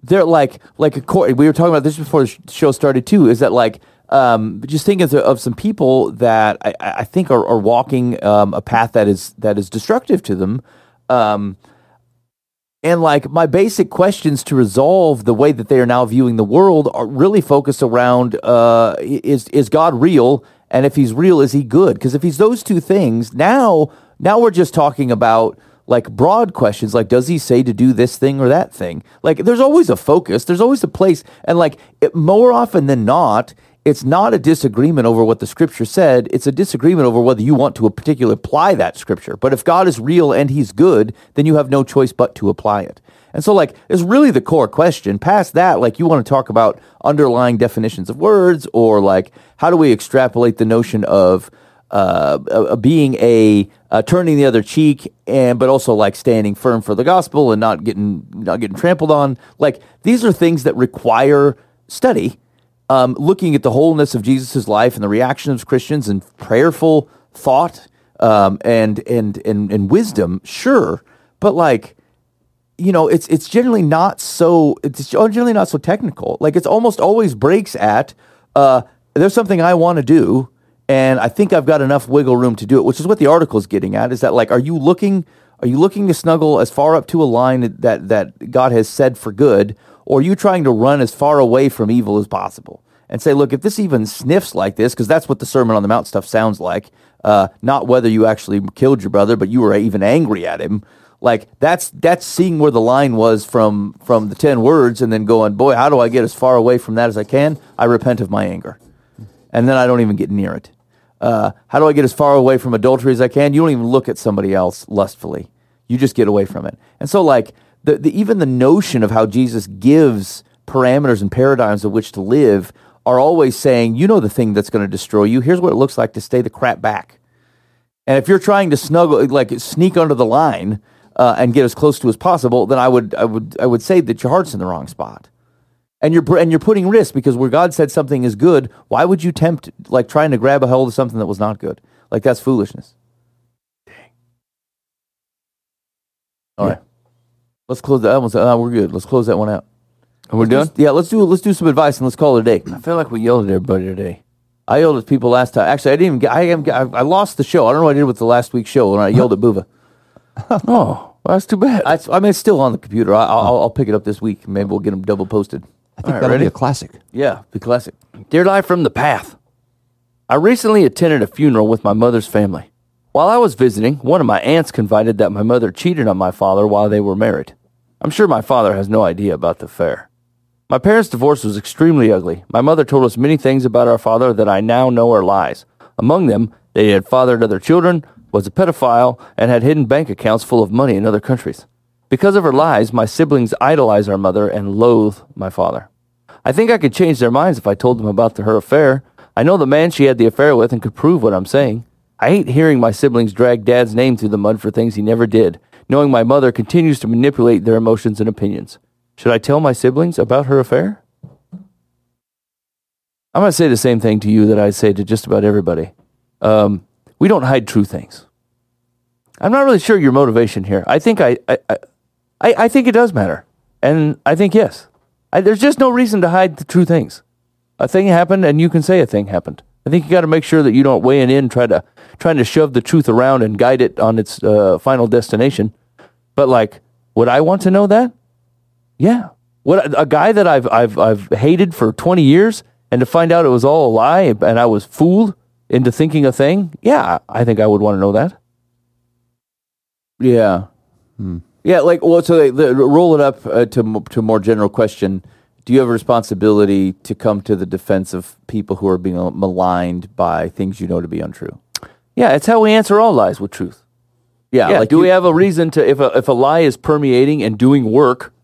They're like, like a court. We were talking about this before the show started too. Is that like, um, just think of, of some people that I, I think are, are walking um, a path that is that is destructive to them, um, and like my basic questions to resolve the way that they are now viewing the world are really focused around uh, is is God real, and if He's real, is He good? Because if He's those two things, now. Now we're just talking about like broad questions, like does He say to do this thing or that thing? Like there's always a focus, there's always a place, and like it, more often than not, it's not a disagreement over what the Scripture said, it's a disagreement over whether you want to a particular apply that Scripture. But if God is real and He's good, then you have no choice but to apply it. And so like it's really the core question. Past that, like you want to talk about underlying definitions of words or like how do we extrapolate the notion of uh, uh, being a uh, turning the other cheek, and but also like standing firm for the gospel and not getting not getting trampled on. Like these are things that require study, um, looking at the wholeness of Jesus's life and the reaction of Christians and prayerful thought um, and, and and and wisdom. Sure, but like. You know, it's it's generally not so it's generally not so technical. Like it's almost always breaks at uh, there's something I want to do, and I think I've got enough wiggle room to do it. Which is what the article is getting at: is that like, are you looking are you looking to snuggle as far up to a line that that God has said for good, or are you trying to run as far away from evil as possible and say, look, if this even sniffs like this, because that's what the Sermon on the Mount stuff sounds like, uh, not whether you actually killed your brother, but you were even angry at him. Like that's that's seeing where the line was from from the ten words, and then going, boy, how do I get as far away from that as I can? I repent of my anger, and then I don't even get near it. Uh, how do I get as far away from adultery as I can? You don't even look at somebody else lustfully; you just get away from it. And so, like the, the even the notion of how Jesus gives parameters and paradigms of which to live are always saying, you know, the thing that's going to destroy you. Here's what it looks like to stay the crap back. And if you're trying to snuggle, like sneak under the line. Uh, and get as close to as possible, then I would, I would, I would say that your heart's in the wrong spot, and you're and you're putting risk because where God said something is good, why would you tempt like trying to grab a hold of something that was not good? Like that's foolishness. Dang. All yeah. right, let's close that one. Uh, we're good. Let's close that one out. And we're done. Yeah, let's do let's do some advice and let's call it a day. I feel like we yelled at everybody today. I yelled at people last time. Actually, I didn't even. Get, I am. I lost the show. I don't know what I did with the last week's show when I yelled at Booba. Oh. Well, that's too bad. I, I mean, it's still on the computer. I, I'll, I'll pick it up this week. Maybe we'll get them double posted. I think right, that'll ready? be a classic. Yeah, be classic. Dear Life from the Path, I recently attended a funeral with my mother's family. While I was visiting, one of my aunts confided that my mother cheated on my father while they were married. I'm sure my father has no idea about the affair. My parents' divorce was extremely ugly. My mother told us many things about our father that I now know are lies. Among them, that he had fathered other children, was a pedophile, and had hidden bank accounts full of money in other countries. Because of her lies, my siblings idolize our mother and loathe my father. I think I could change their minds if I told them about the, her affair. I know the man she had the affair with and could prove what I'm saying. I hate hearing my siblings drag Dad's name through the mud for things he never did, knowing my mother continues to manipulate their emotions and opinions. Should I tell my siblings about her affair? I'm going to say the same thing to you that I say to just about everybody. Um... We don't hide true things. I'm not really sure your motivation here. I think I, I, I, I think it does matter, and I think yes. I, there's just no reason to hide the true things. A thing happened, and you can say a thing happened. I think you got to make sure that you don't weigh in and try to trying to shove the truth around and guide it on its uh, final destination. But like, would I want to know that? Yeah. What a guy that I've I've I've hated for twenty years, and to find out it was all a lie, and I was fooled into thinking a thing? Yeah, I think I would want to know that. Yeah. Hmm. Yeah, like, well, so they, they roll it up uh, to to a more general question. Do you have a responsibility to come to the defense of people who are being maligned by things you know to be untrue? Yeah, it's how we answer all lies with truth. Yeah, yeah like do you, we have a reason to, if a, if a lie is permeating and doing work,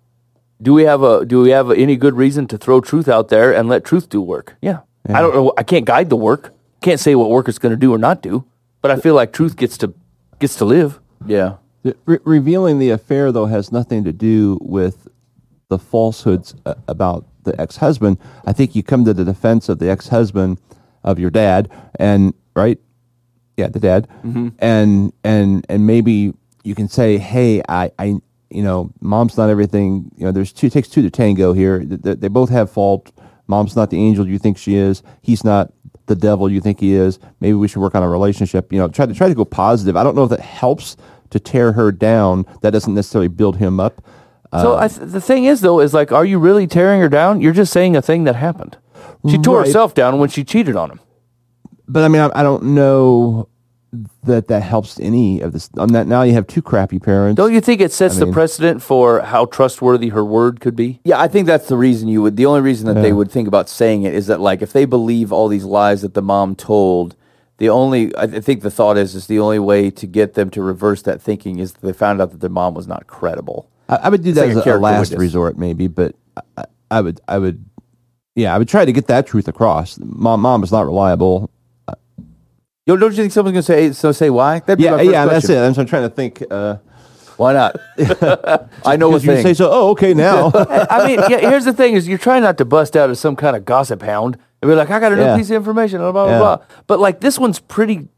do we have a do we have any good reason to throw truth out there and let truth do work? Yeah. yeah. I don't know, I can't guide the work. Can't say what work it's going to do or not do, but I feel like truth gets to gets to live. Yeah. Re- revealing the affair, though, has nothing to do with the falsehoods uh, about the ex-husband. I think you come to the defense of the ex-husband of your dad, and right? Yeah, the dad. Mm-hmm. And and and maybe you can say, hey, I, I, you know, mom's not everything. You know, there's two, it takes two to tango here. They, they both have fault. Mom's not the angel you think she is. He's not the devil you think he is. Maybe we should work on a relationship. You know, try to try to go positive. I don't know if that helps to tear her down. That doesn't necessarily build him up. Uh, so I th- the thing is, though, is like, are you really tearing her down? You're just saying a thing that happened. She tore right. herself down when she cheated on him. But I mean, I, I don't know that that helps any of this. On that, now you have two crappy parents. Don't you think it sets I mean, the precedent for how trustworthy her word could be? Yeah, I think that's the reason you would, the only reason that yeah. they would think about saying it is that, like, if they believe all these lies that the mom told, the only, I think the thought is, is the only way to get them to reverse that thinking is that they found out that their mom was not credible. I, I would do it's that like as a, a last witness. resort, maybe, but I, I would, I would, yeah, I would try to get that truth across. Mom, mom is not reliable. Yo, don't you think someone's going to say, so say why? That'd be yeah, my first yeah, question. That's it. I'm, I'm trying to think. Uh, why not? I know what you say. So, oh, okay, now. I mean, yeah, here's the thing: is you're trying not to bust out as some kind of gossip hound and be like, I got a new yeah. piece of information, blah blah yeah. blah. But like this one's pretty,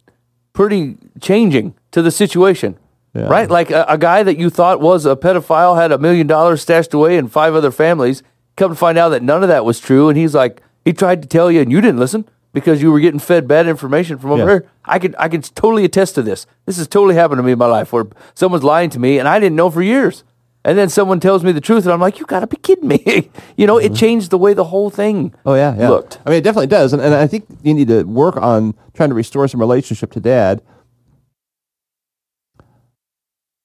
pretty changing to the situation, yeah. right? Like a, a guy that you thought was a pedophile had a million dollars stashed away in five other families. Come to find out that none of that was true, and he's like, he tried to tell you, and you didn't listen because you were getting fed bad information from over yeah. here. I could, I could totally attest to this. This has totally happened to me in my life, where someone's lying to me, and I didn't know for years, and then someone tells me the truth, and I'm like, you got to be kidding me. you know, mm-hmm. It changed the way the whole thing oh, yeah, yeah. looked. I mean, it definitely does, and, and I think you need to work on trying to restore some relationship to Dad.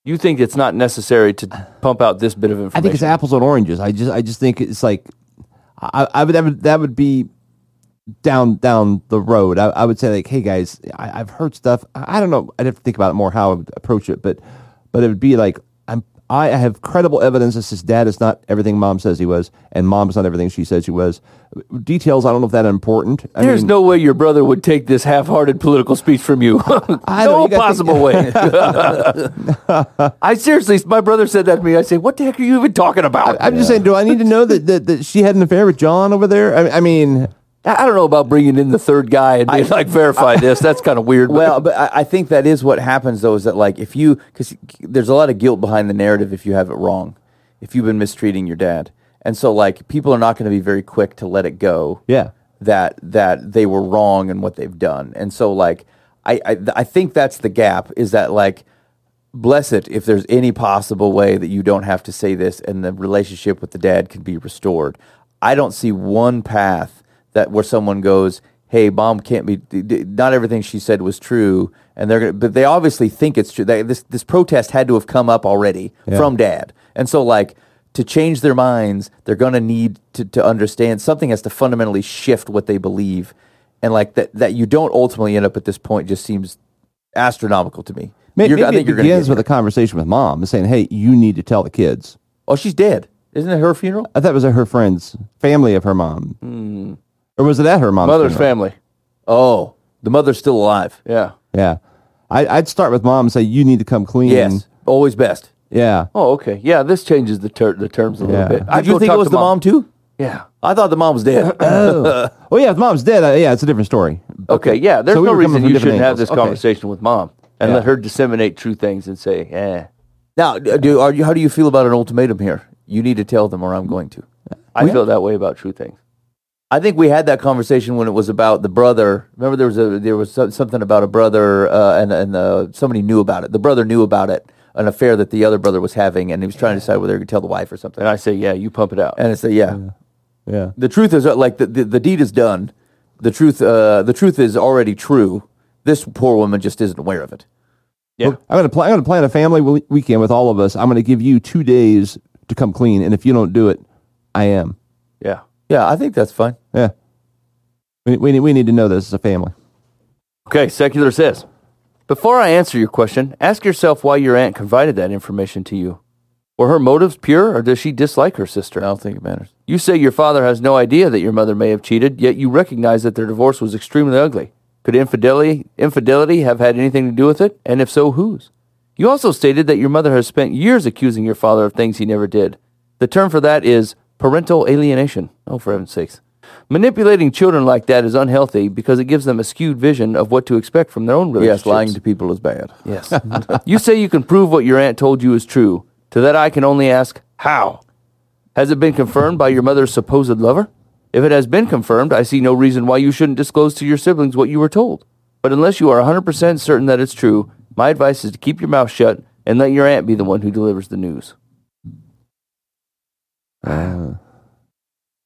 You think it's not necessary to pump out this bit of information? I think it's apples and oranges. I just, I just think it's like, I, I would, that would, that would be down, down the road. I, I would say like, hey guys, I, I've heard stuff. I, I don't know. I'd have to think about it more how I would approach it, but, but it would be like, I'm, I have credible evidence that says Dad is not everything Mom says he was, and Mom is not everything she said she was. Details, I don't know if that are important. I There's mean, no way your brother would take this half-hearted political speech from you. no you possible way. I seriously, my brother said that to me. I say, what the heck are you even talking about? I, I'm yeah. just saying, do I need to know that, that, that she had an affair with John over there? I, I mean... I don't know about bringing in the third guy and being I, like, verify I, this. That's kind of weird. But. Well, but I, I think that is what happens, though, is that, like, if you... Because there's a lot of guilt behind the narrative if you have it wrong, if you've been mistreating your dad. And so, like, people are not going to be very quick to let it go yeah. that that they were wrong in what they've done. And so, like, I, I, I think that's the gap, is that, like, bless it if there's any possible way that you don't have to say this and the relationship with the dad can be restored. I don't see one path... that where someone goes, hey, Mom can't be, d- d- not everything she said was true, and they're gonna, but they obviously think it's true. They, this this protest had to have come up already yeah. from Dad, and so like to change their minds, they're gonna need to to understand something has to fundamentally shift what they believe, and like that that you don't ultimately end up at this point just seems astronomical to me. Maybe, maybe I think it begins with a conversation with Mom and saying, hey, you need to tell the kids. Oh, she's dead. Isn't it her funeral? I thought it was at her friend's family of her mom. Mm. Or was it at her mom's mother's funeral? Family? Oh, the mother's still alive. Yeah, yeah. I, I'd start with Mom and say you need to come clean. Yes, always best. Yeah. Oh, okay. Yeah, this changes the ter- the terms a yeah. little bit. Did I you think it was the mom. mom too? Yeah, I thought the mom was dead. oh. oh, yeah. If mom's dead, uh, yeah, it's a different story. Okay. Yeah, there's so we no reason you shouldn't angles. have this okay. conversation with Mom and yeah. let her disseminate true things and say, eh. Now, do are you? How do you feel about an ultimatum here? You need to tell them, or I'm going to. I yeah. feel that way about true things. I think we had that conversation when it was about the brother. Remember, there was a there was something about a brother, uh, and and uh, somebody knew about it. The brother knew about it, an affair that the other brother was having, and he was trying to decide whether he could tell the wife or something. And I say, yeah, you pump it out. And I say, yeah, yeah. yeah. The truth is, like the, the the deed is done. The truth, uh, the truth is already true. This poor woman just isn't aware of it. Yeah, well, I'm gonna plan. I'm gonna plan a family weekend with all of us. I'm gonna give you two days to come clean, and if you don't do it, I am. Yeah. Yeah, I think that's fine. Yeah. We, we, we need to know this as a family. Okay, Secular says, before I answer your question, ask yourself why your aunt confided that information to you. Were her motives pure, or does she dislike her sister? I don't think it matters. You say your father has no idea that your mother may have cheated, yet you recognize that their divorce was extremely ugly. Could infidelity, infidelity have had anything to do with it? And if so, whose? You also stated that your mother has spent years accusing your father of things he never did. The term for that is... parental alienation. Oh, for heaven's sakes. Manipulating children like that is unhealthy because it gives them a skewed vision of what to expect from their own relationships. Yes, lying to people is bad. Yes. You say you can prove what your aunt told you is true. To that I can only ask, how? Has it been confirmed by your mother's supposed lover? If it has been confirmed, I see no reason why you shouldn't disclose to your siblings what you were told. But unless you are one hundred percent certain that it's true, my advice is to keep your mouth shut and let your aunt be the one who delivers the news. Uh,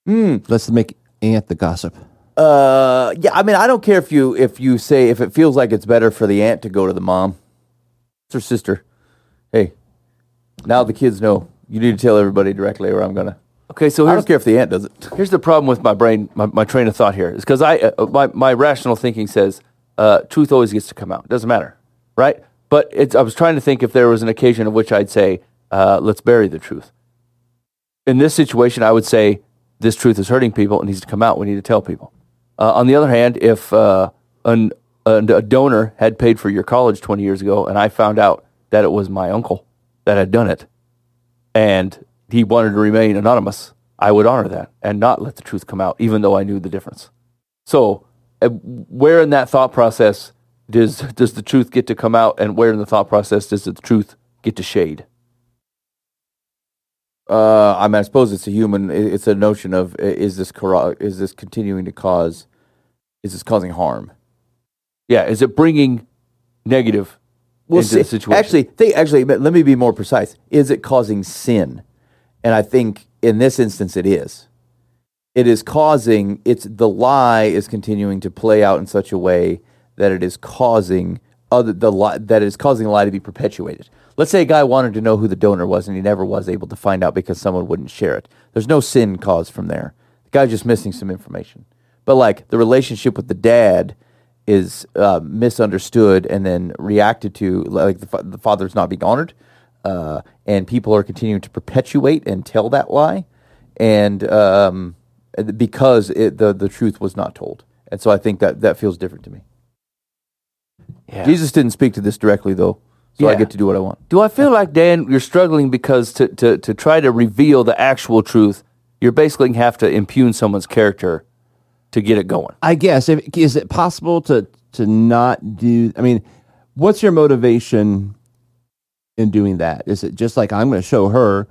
mm. Let's make aunt the gossip. Uh, yeah, I mean, I don't care if you if you say if it feels like it's better for the aunt to go to the mom, it's her sister. Hey, now the kids know you need to tell everybody directly, or I'm gonna. Okay, so here's, I don't care if the aunt does it. Here's the problem with my brain, my, my train of thought here is because I uh, my my rational thinking says uh, truth always gets to come out. It doesn't matter, right? But it's I was trying to think if there was an occasion of which I'd say uh, let's bury the truth. In this situation, I would say this truth is hurting people. It needs to come out. We need to tell people. Uh, on the other hand, if uh, an a donor had paid for your college twenty years ago, and I found out that it was my uncle that had done it, and he wanted to remain anonymous, I would honor that and not let the truth come out, even though I knew the difference. So where in that thought process does does the truth get to come out, and where in the thought process does the truth get to shade? Uh, I mean, I suppose it's a human. It's a notion of is this is this continuing to cause, is this causing harm? Yeah, is it bringing negative well, into see, the situation? Actually, think, actually, let me be more precise. Is it causing sin? And I think in this instance, it is. It is causing. It's the lie is continuing to play out in such a way that it is causing other the lie, that it is causing the lie to be perpetuated. Let's say a guy wanted to know who the donor was, and he never was able to find out because someone wouldn't share it. There's no sin caused from there. The guy's just missing some information. But, like, the relationship with the dad is uh, misunderstood and then reacted to, like, the, fa- the father's not being honored, uh, and people are continuing to perpetuate and tell that lie, and um, because it, the, the truth was not told. And so I think that, that feels different to me. Yeah. Jesus didn't speak to this directly, though. So yeah. I get to do what I want. Do I feel like, Dan, you're struggling because to, to, to try to reveal the actual truth, you're basically have to impugn someone's character to get it going? I guess. If, is it possible to, to not do... I mean, what's your motivation in doing that? Is it just like, I'm going to show her?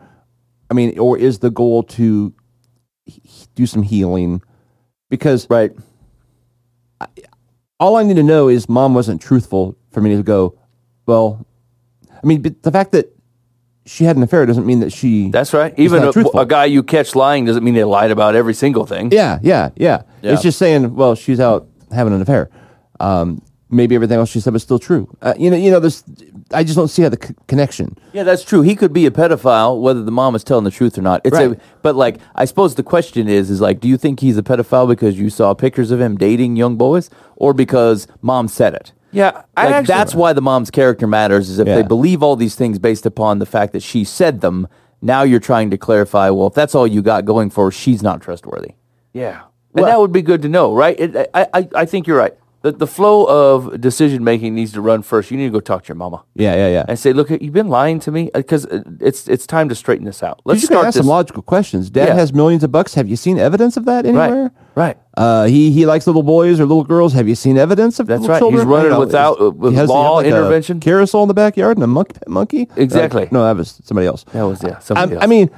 I mean, or is the goal to do some healing? Because right, I, all I need to know is Mom wasn't truthful for me to go, well... I mean, but the fact that she had an affair doesn't mean that she... That's right. Even a, a guy you catch lying doesn't mean they lied about every single thing. Yeah, yeah, yeah. yeah. It's just saying, well, she's out having an affair. Um, maybe everything else she said was still true. Uh, you know, you know, there's, I just don't see how the c- connection. Yeah, that's true. He could be a pedophile, whether the mom is telling the truth or not. It's right. a, but, like, I suppose the question is, is like, do you think he's a pedophile because you saw pictures of him dating young boys, or because Mom said it? Yeah, I like, actually, that's why the mom's character matters, is if yeah. they believe all these things based upon the fact that she said them, now you're trying to clarify, well, if that's all you got going for, she's not trustworthy. Yeah. And well, that would be good to know, right? It, I, I I think you're right. The, the flow of decision-making needs to run first. You need to go talk to your mama. Yeah, yeah, yeah. And say, look, you've been lying to me, because it's it's time to straighten this out. Let's you start ask this. Some logical questions. Dad yeah. has millions of bucks. Have you seen evidence of that anywhere? Right. Right. Uh, he he likes little boys or little girls. Have you seen evidence of that's right? Children? He's running without uh, with law like intervention. Carousel in the backyard and a monkey. monkey? Exactly. Uh, no, that was somebody else. That was yeah. Somebody I, else. I mean,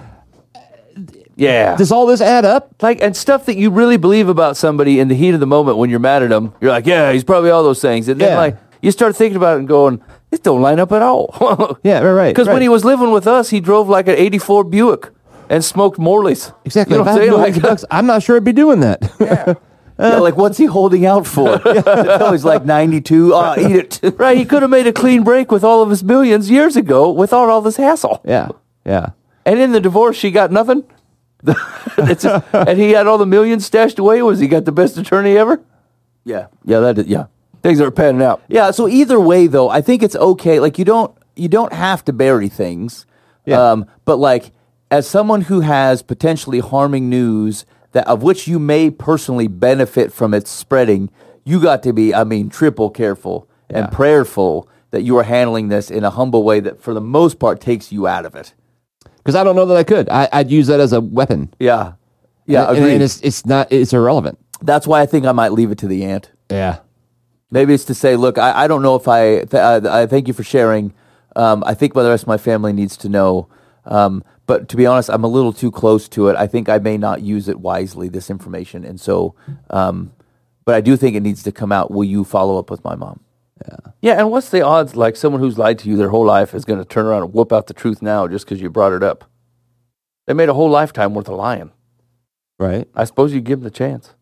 yeah. Does all this add up? Like, and stuff that you really believe about somebody in the heat of the moment when you're mad at him, you're like, yeah, he's probably all those things, and then yeah. like you start thinking about it and going, this don't line up at all. yeah, right, right. Because right. when he was living with us, he drove like an eighty-four Buick. And smoked Morley's. Exactly. You know what I'm, like, bucks, I'm not sure I'd be doing that. Yeah. uh, yeah, like, what's he holding out for? Until he's like ninety-two. Oh, eat it. Right. He could have made a clean break with all of his millions years ago without all this hassle. Yeah. Yeah. And in the divorce, she got nothing. It's just, and he had all the millions stashed away. Was he got the best attorney ever? Yeah. Yeah. That. Is, yeah. Things are panning out. Yeah. So either way, though, I think it's okay. Like, you don't. You don't have to bury things. Yeah. Um, but like. As someone who has potentially harming news that of which you may personally benefit from its spreading, you got to be, I mean, triple careful and yeah. prayerful that you are handling this in a humble way that, for the most part, takes you out of it. Because I don't know that I could. I, I'd use that as a weapon. Yeah, yeah, and, and, and it's it's not it's irrelevant. That's why I think I might leave it to the aunt. Yeah, maybe it's to say, look, I, I don't know if I, th- I I thank you for sharing. Um, I think by the rest of my family needs to know. Um, but to be honest, I'm a little too close to it. I think I may not use it wisely, this information. And so, um, but I do think it needs to come out. Will you follow up with my mom? Yeah. Yeah. And what's the odds, like, someone who's lied to you their whole life is going to turn around and whoop out the truth now just because you brought it up? They made a whole lifetime worth of lying. Right. I suppose you give them the chance.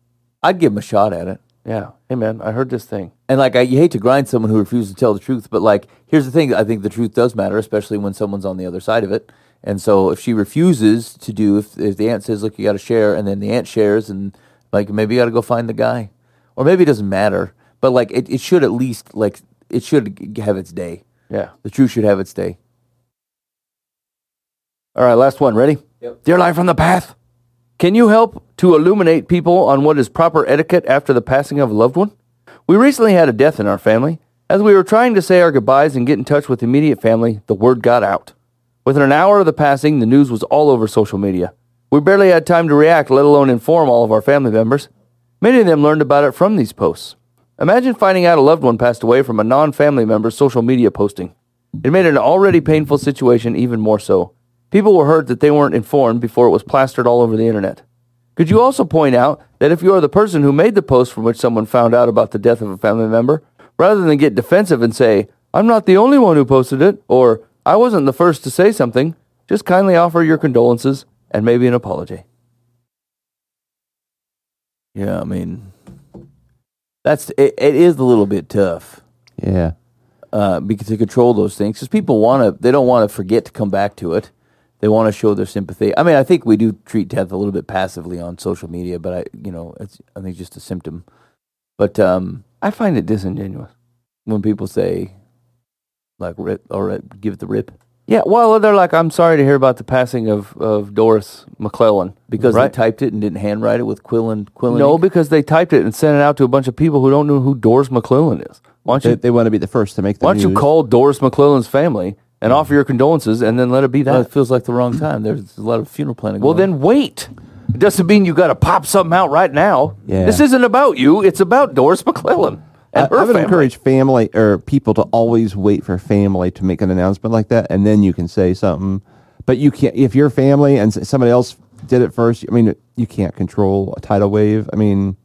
I'd give them a shot at it. Yeah. Hey, man, I heard this thing. And, like, I, you hate to grind someone who refuses to tell the truth, but, like, here's the thing. I think the truth does matter, especially when someone's on the other side of it. And so if she refuses to do, if, if the aunt says, look, you got to share, and then the aunt shares, and, like, maybe you got to go find the guy. Or maybe it doesn't matter. But, like, it, it should at least, like, it should have its day. Yeah. The truth should have its day. All right, last one. Ready? Yep. Dear Life on the Path, can you help to illuminate people on what is proper etiquette after the passing of a loved one? We recently had a death in our family. As we were trying to say our goodbyes and get in touch with immediate family, the word got out. Within an hour of the passing, the news was all over social media. We barely had time to react, let alone inform all of our family members. Many of them learned about it from these posts. Imagine finding out a loved one passed away from a non-family member's social media posting. It made an already painful situation even more so. People were hurt that they weren't informed before it was plastered all over the internet. Could you also point out that if you are the person who made the post from which someone found out about the death of a family member, rather than get defensive and say, "I'm not the only one who posted it," or "I wasn't the first to say something," just kindly offer your condolences and maybe an apology. Yeah, I mean, that's it, it is a little bit tough. Yeah. Uh, because to control those things, because people want to, they don't want to forget to come back to it. They want to show their sympathy. I mean, I think we do treat death a little bit passively on social media, but I, you know, it's I think just a symptom. But um, I find it disingenuous when people say, like, "Rip," or "Give it the rip." Yeah, well, they're like, "I'm sorry to hear about the passing of, of Doris McClellan." Because right? They typed it and didn't handwrite it with quill and quill. No, ink. Because they typed it and sent it out to a bunch of people who don't know who Doris McClellan is. Why don't they, you, they want to be the first to make the why news. Why don't you call Doris McClellan's family and offer your condolences and then let it be that? Well, it feels like the wrong time. There's a lot of funeral planning Well, going. Then wait. It doesn't mean you got to pop something out right now. Yeah. This isn't about you. It's about Doris McClellan. I, I would family. encourage family or people to always wait for family to make an announcement like that, and then you can say something. But you can't if your family and somebody else did it first. I mean, you can't control a tidal wave. I mean,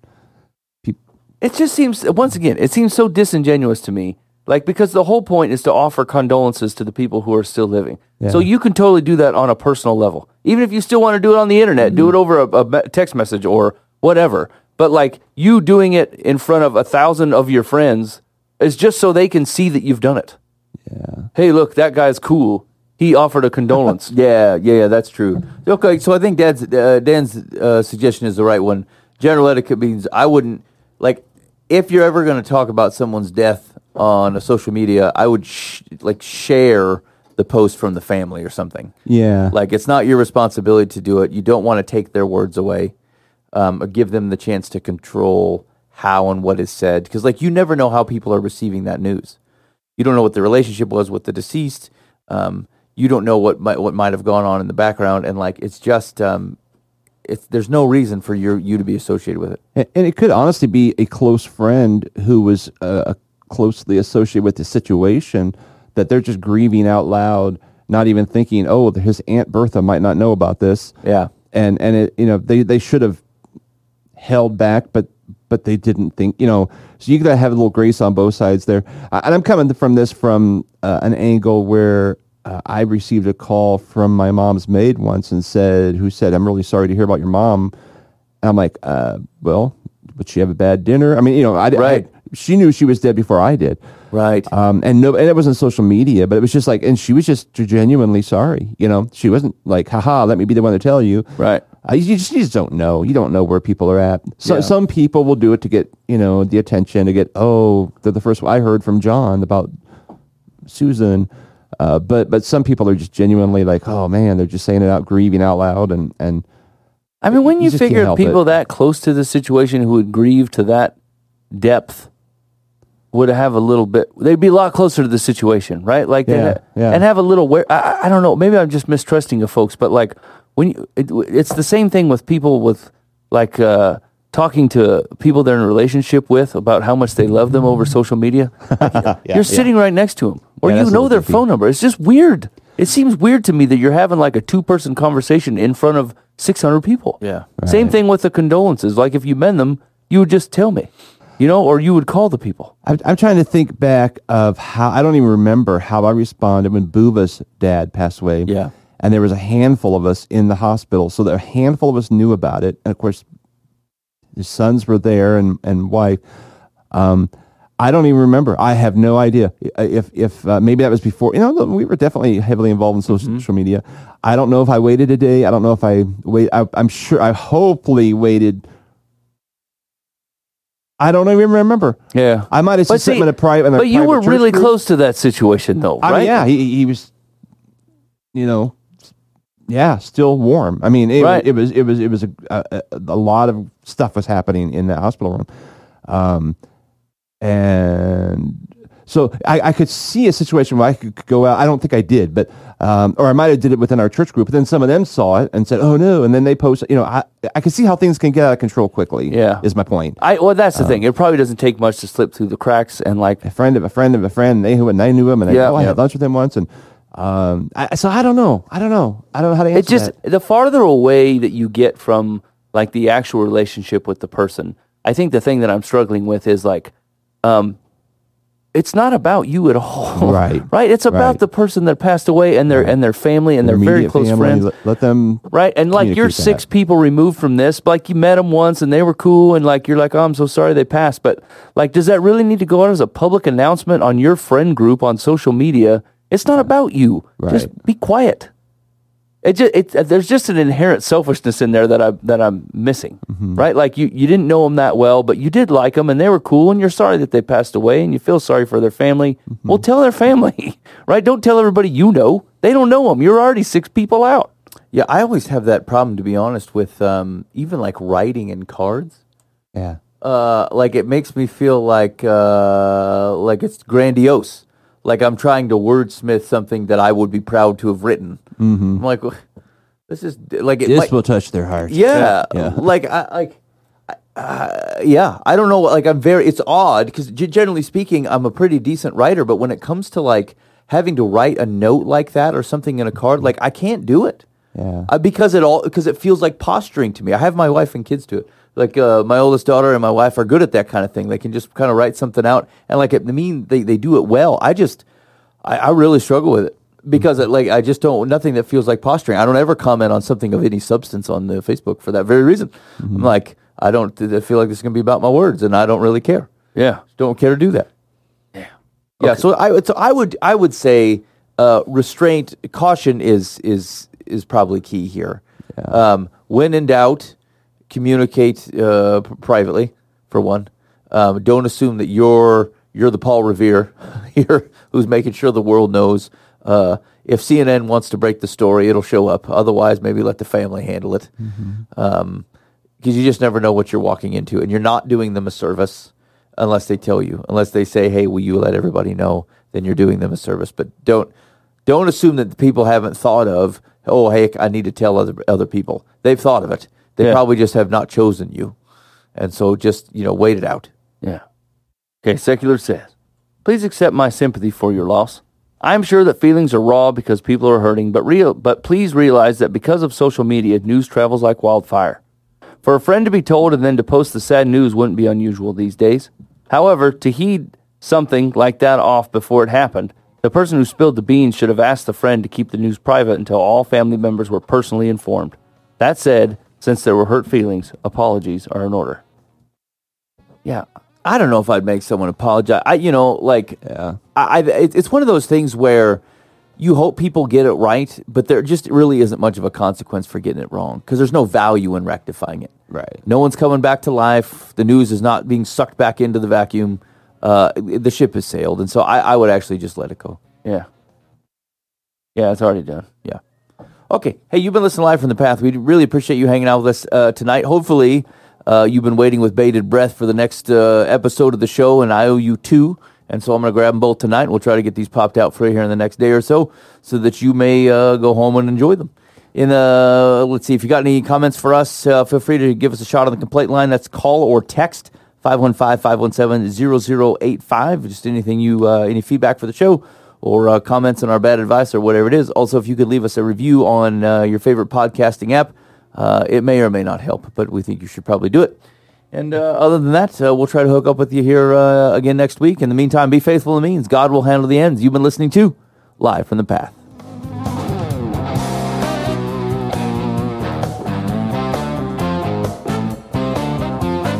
pe- it just seems once again it seems so disingenuous to me. Like because the whole point is to offer condolences to the people who are still living. Yeah. So you can totally do that on a personal level, even if you still want to do it on the internet. Mm-hmm. Do it over a, a text message or whatever. But, like, you doing it in front of a thousand of your friends is just so they can see that you've done it. Yeah. Hey, look, that guy's cool. He offered a condolence. yeah, yeah, yeah, that's true. Okay, so I think Dad's, uh, Dan's uh, suggestion is the right one. General etiquette means I wouldn't, like, if you're ever going to talk about someone's death on a social media, I would, sh- like, share the post from the family or something. Yeah. Like, it's not your responsibility to do it. You don't want to take their words away. Um, or give them the chance to control how and what is said. Because, like, you never know how people are receiving that news. You don't know what the relationship was with the deceased. Um, you don't know what might, what might have gone on in the background. And, like, it's just, um, it's there's no reason for your, you to be associated with it. And, and it could honestly be a close friend who was uh, closely associated with the situation that they're just grieving out loud, not even thinking, oh, his Aunt Bertha might not know about this. Yeah. And, and it, you know, they, they should have held back, but but they didn't think, you know, so you gotta have a little grace on both sides there. Uh, and I'm coming from this from uh, an angle where uh, I received a call from my mom's maid once and said, who said, "I'm really sorry to hear about your mom." And I'm like, uh, well, would she have a bad dinner? I mean, you know, I, right. I, she knew she was dead before I did. Right. Um, and no, and it wasn't social media, but it was just like, and she was just genuinely sorry. You know, she wasn't like, haha, let me be the one to tell you. Right. Uh, you, just, you just don't know. You don't know where people are at. So, yeah. Some people will do it to get, you know, the attention, to get, oh, they're the first one. I heard from John about Susan. Uh, but but some people are just genuinely like, oh, man, they're just saying it out, grieving out loud. And, and I mean, when you, you figure people it. that close to the situation who would grieve to that depth would have a little bit, they'd be a lot closer to the situation, right? Like, yeah, ha- yeah. And have a little, where, I, I don't know, maybe I'm just mistrusting of folks, but like, when you, it, it's the same thing with people with, like, uh, talking to people they're in a relationship with about how much they love them over social media. Like, yeah, you're yeah. sitting right next to them, or yeah, you know their phone number. It's just weird. It seems weird to me that you're having like a two-person conversation in front of six hundred people. Yeah. Right. Same thing with the condolences. Like, if you mend them, you would just tell me. You know, or you would call the people. I'm, I'm trying to think back of how, I don't even remember how I responded when Booba's dad passed away. Yeah. And there was a handful of us in the hospital. So a handful of us knew about it. And of course, his sons were there and, and wife. Um, I don't even remember. I have no idea. If if uh, maybe that was before. You know, we were definitely heavily involved in social mm-hmm. media. I don't know if I waited a day. I don't know if I wait. I, I'm sure I hopefully waited. I don't even remember. Yeah, I might have seen something in a private. In a but private you were really group. Close to that situation, though, right? I mean, yeah, he he was, you know, yeah, still warm. I mean, it, right. it was it was it was a, a a lot of stuff was happening in the hospital room, um, And so I, I could see a situation where I could go out. I don't think I did, but um, or I might have did it within our church group. But then some of them saw it and said, "Oh no!" And then they post. You know, I I could see how things can get out of control quickly. Yeah, is my point. I well, that's the um, thing. It probably doesn't take much to slip through the cracks. And like a friend of a friend of a friend, they who and I knew him, and I, yeah, oh, I yeah. had lunch with him once, and um, I, so I don't know. I don't know. I don't know how to answer. It's just that. The farther away that you get from like the actual relationship with the person, I think the thing that I'm struggling with is like. Um, It's not about you at all, right? Right? It's about right. the person that passed away and their right. and their family and their very close family, friends. Let, let them right. And like you're six that. people removed from this. Like you met them once and they were cool, and like you're like, oh, I'm so sorry they passed. But like, does that really need to go out as a public announcement on your friend group on social media? It's not about you. Right. Just be quiet. It just it, there's just an inherent selfishness in there that I that I'm missing, mm-hmm. right? Like you, you didn't know them that well, but you did like them, and they were cool, and you're sorry that they passed away, and you feel sorry for their family. Mm-hmm. Well, tell their family, right? Don't tell everybody you know. They don't know them. You're already six people out. Yeah, I always have that problem, to be honest, with um, even like writing in cards. Yeah, uh, like it makes me feel like uh, like it's grandiose. Like I'm trying to wordsmith something that I would be proud to have written. Mm-hmm. I'm like, well, this is like it this might, will touch their heart. Yeah, yeah. like I like, uh, yeah. I don't know. Like I'm very. It's odd because generally speaking, I'm a pretty decent writer, but when it comes to like having to write a note like that or something in a card, like I can't do it. Yeah, I, because it all because it feels like posturing to me. I have my wife and kids do it. Like uh, my oldest daughter and my wife are good at that kind of thing. They can just kind of write something out, and like it, I mean, they, they do it well. I just, I, I really struggle with it because it, like I just don't nothing that feels like posturing. I don't ever comment on something of any substance on the Facebook for that very reason. Mm-hmm. I'm like, I don't I feel like this is gonna be about my words, and I don't really care. Yeah, don't care to do that. Yeah, okay. yeah. So I so I would I would say uh, restraint, caution is is is probably key here. Yeah. Um, when in doubt. Communicate uh, p- privately, for one. Um, don't assume that you're you're the Paul Revere here, who's making sure the world knows. Uh, if C N N wants to break the story, it'll show up. Otherwise, maybe let the family handle it, because mm-hmm. um, you just never know what you're walking into, and you're not doing them a service unless they tell you. Unless they say, "Hey, will you let everybody know?" Then you're doing them a service. But don't don't assume that the people haven't thought of. Oh, hey, I need to tell other other people. They've thought of it. They yeah. probably just have not chosen you. And so just, you know, wait it out. Yeah. Okay, secular says, please accept my sympathy for your loss. I'm sure that feelings are raw because people are hurting, but real. But please realize that because of social media, news travels like wildfire. For a friend to be told and then to post the sad news wouldn't be unusual these days. However, to heed something like that off before it happened, the person who spilled the beans should have asked the friend to keep the news private until all family members were personally informed. That said, since there were hurt feelings, apologies are in order. Yeah, I don't know if I'd make someone apologize. I, you know, like, yeah. I, I, it's one of those things where you hope people get it right, but there just really isn't much of a consequence for getting it wrong because there's no value in rectifying it. Right. No one's coming back to life. The news is not being sucked back into the vacuum. Uh, the ship has sailed, and so I, I would actually just let it go. Yeah. Yeah, it's already done. Yeah. Okay, hey, you've been listening live from the Path. We really appreciate you hanging out with us uh, tonight. Hopefully, uh, you've been waiting with bated breath for the next uh, episode of the show, and I owe you two, and so I'm going to grab them both tonight, and we'll try to get these popped out for you here in the next day or so, so that you may uh, go home and enjoy them. And uh, let's see, if you got any comments for us, uh, feel free to give us a shot on the complaint line. That's call or text five one five, five one seven, zero zero eight five. Just anything you, uh, any feedback for the show. Or uh, comments on our bad advice or whatever it is. Also, if you could leave us a review on uh, your favorite podcasting app, uh, it may or may not help, but we think you should probably do it. And uh, other than that, uh, we'll try to hook up with you here uh, again next week. In the meantime, be faithful to the means. God will handle the ends. You've been listening to Live from the Path.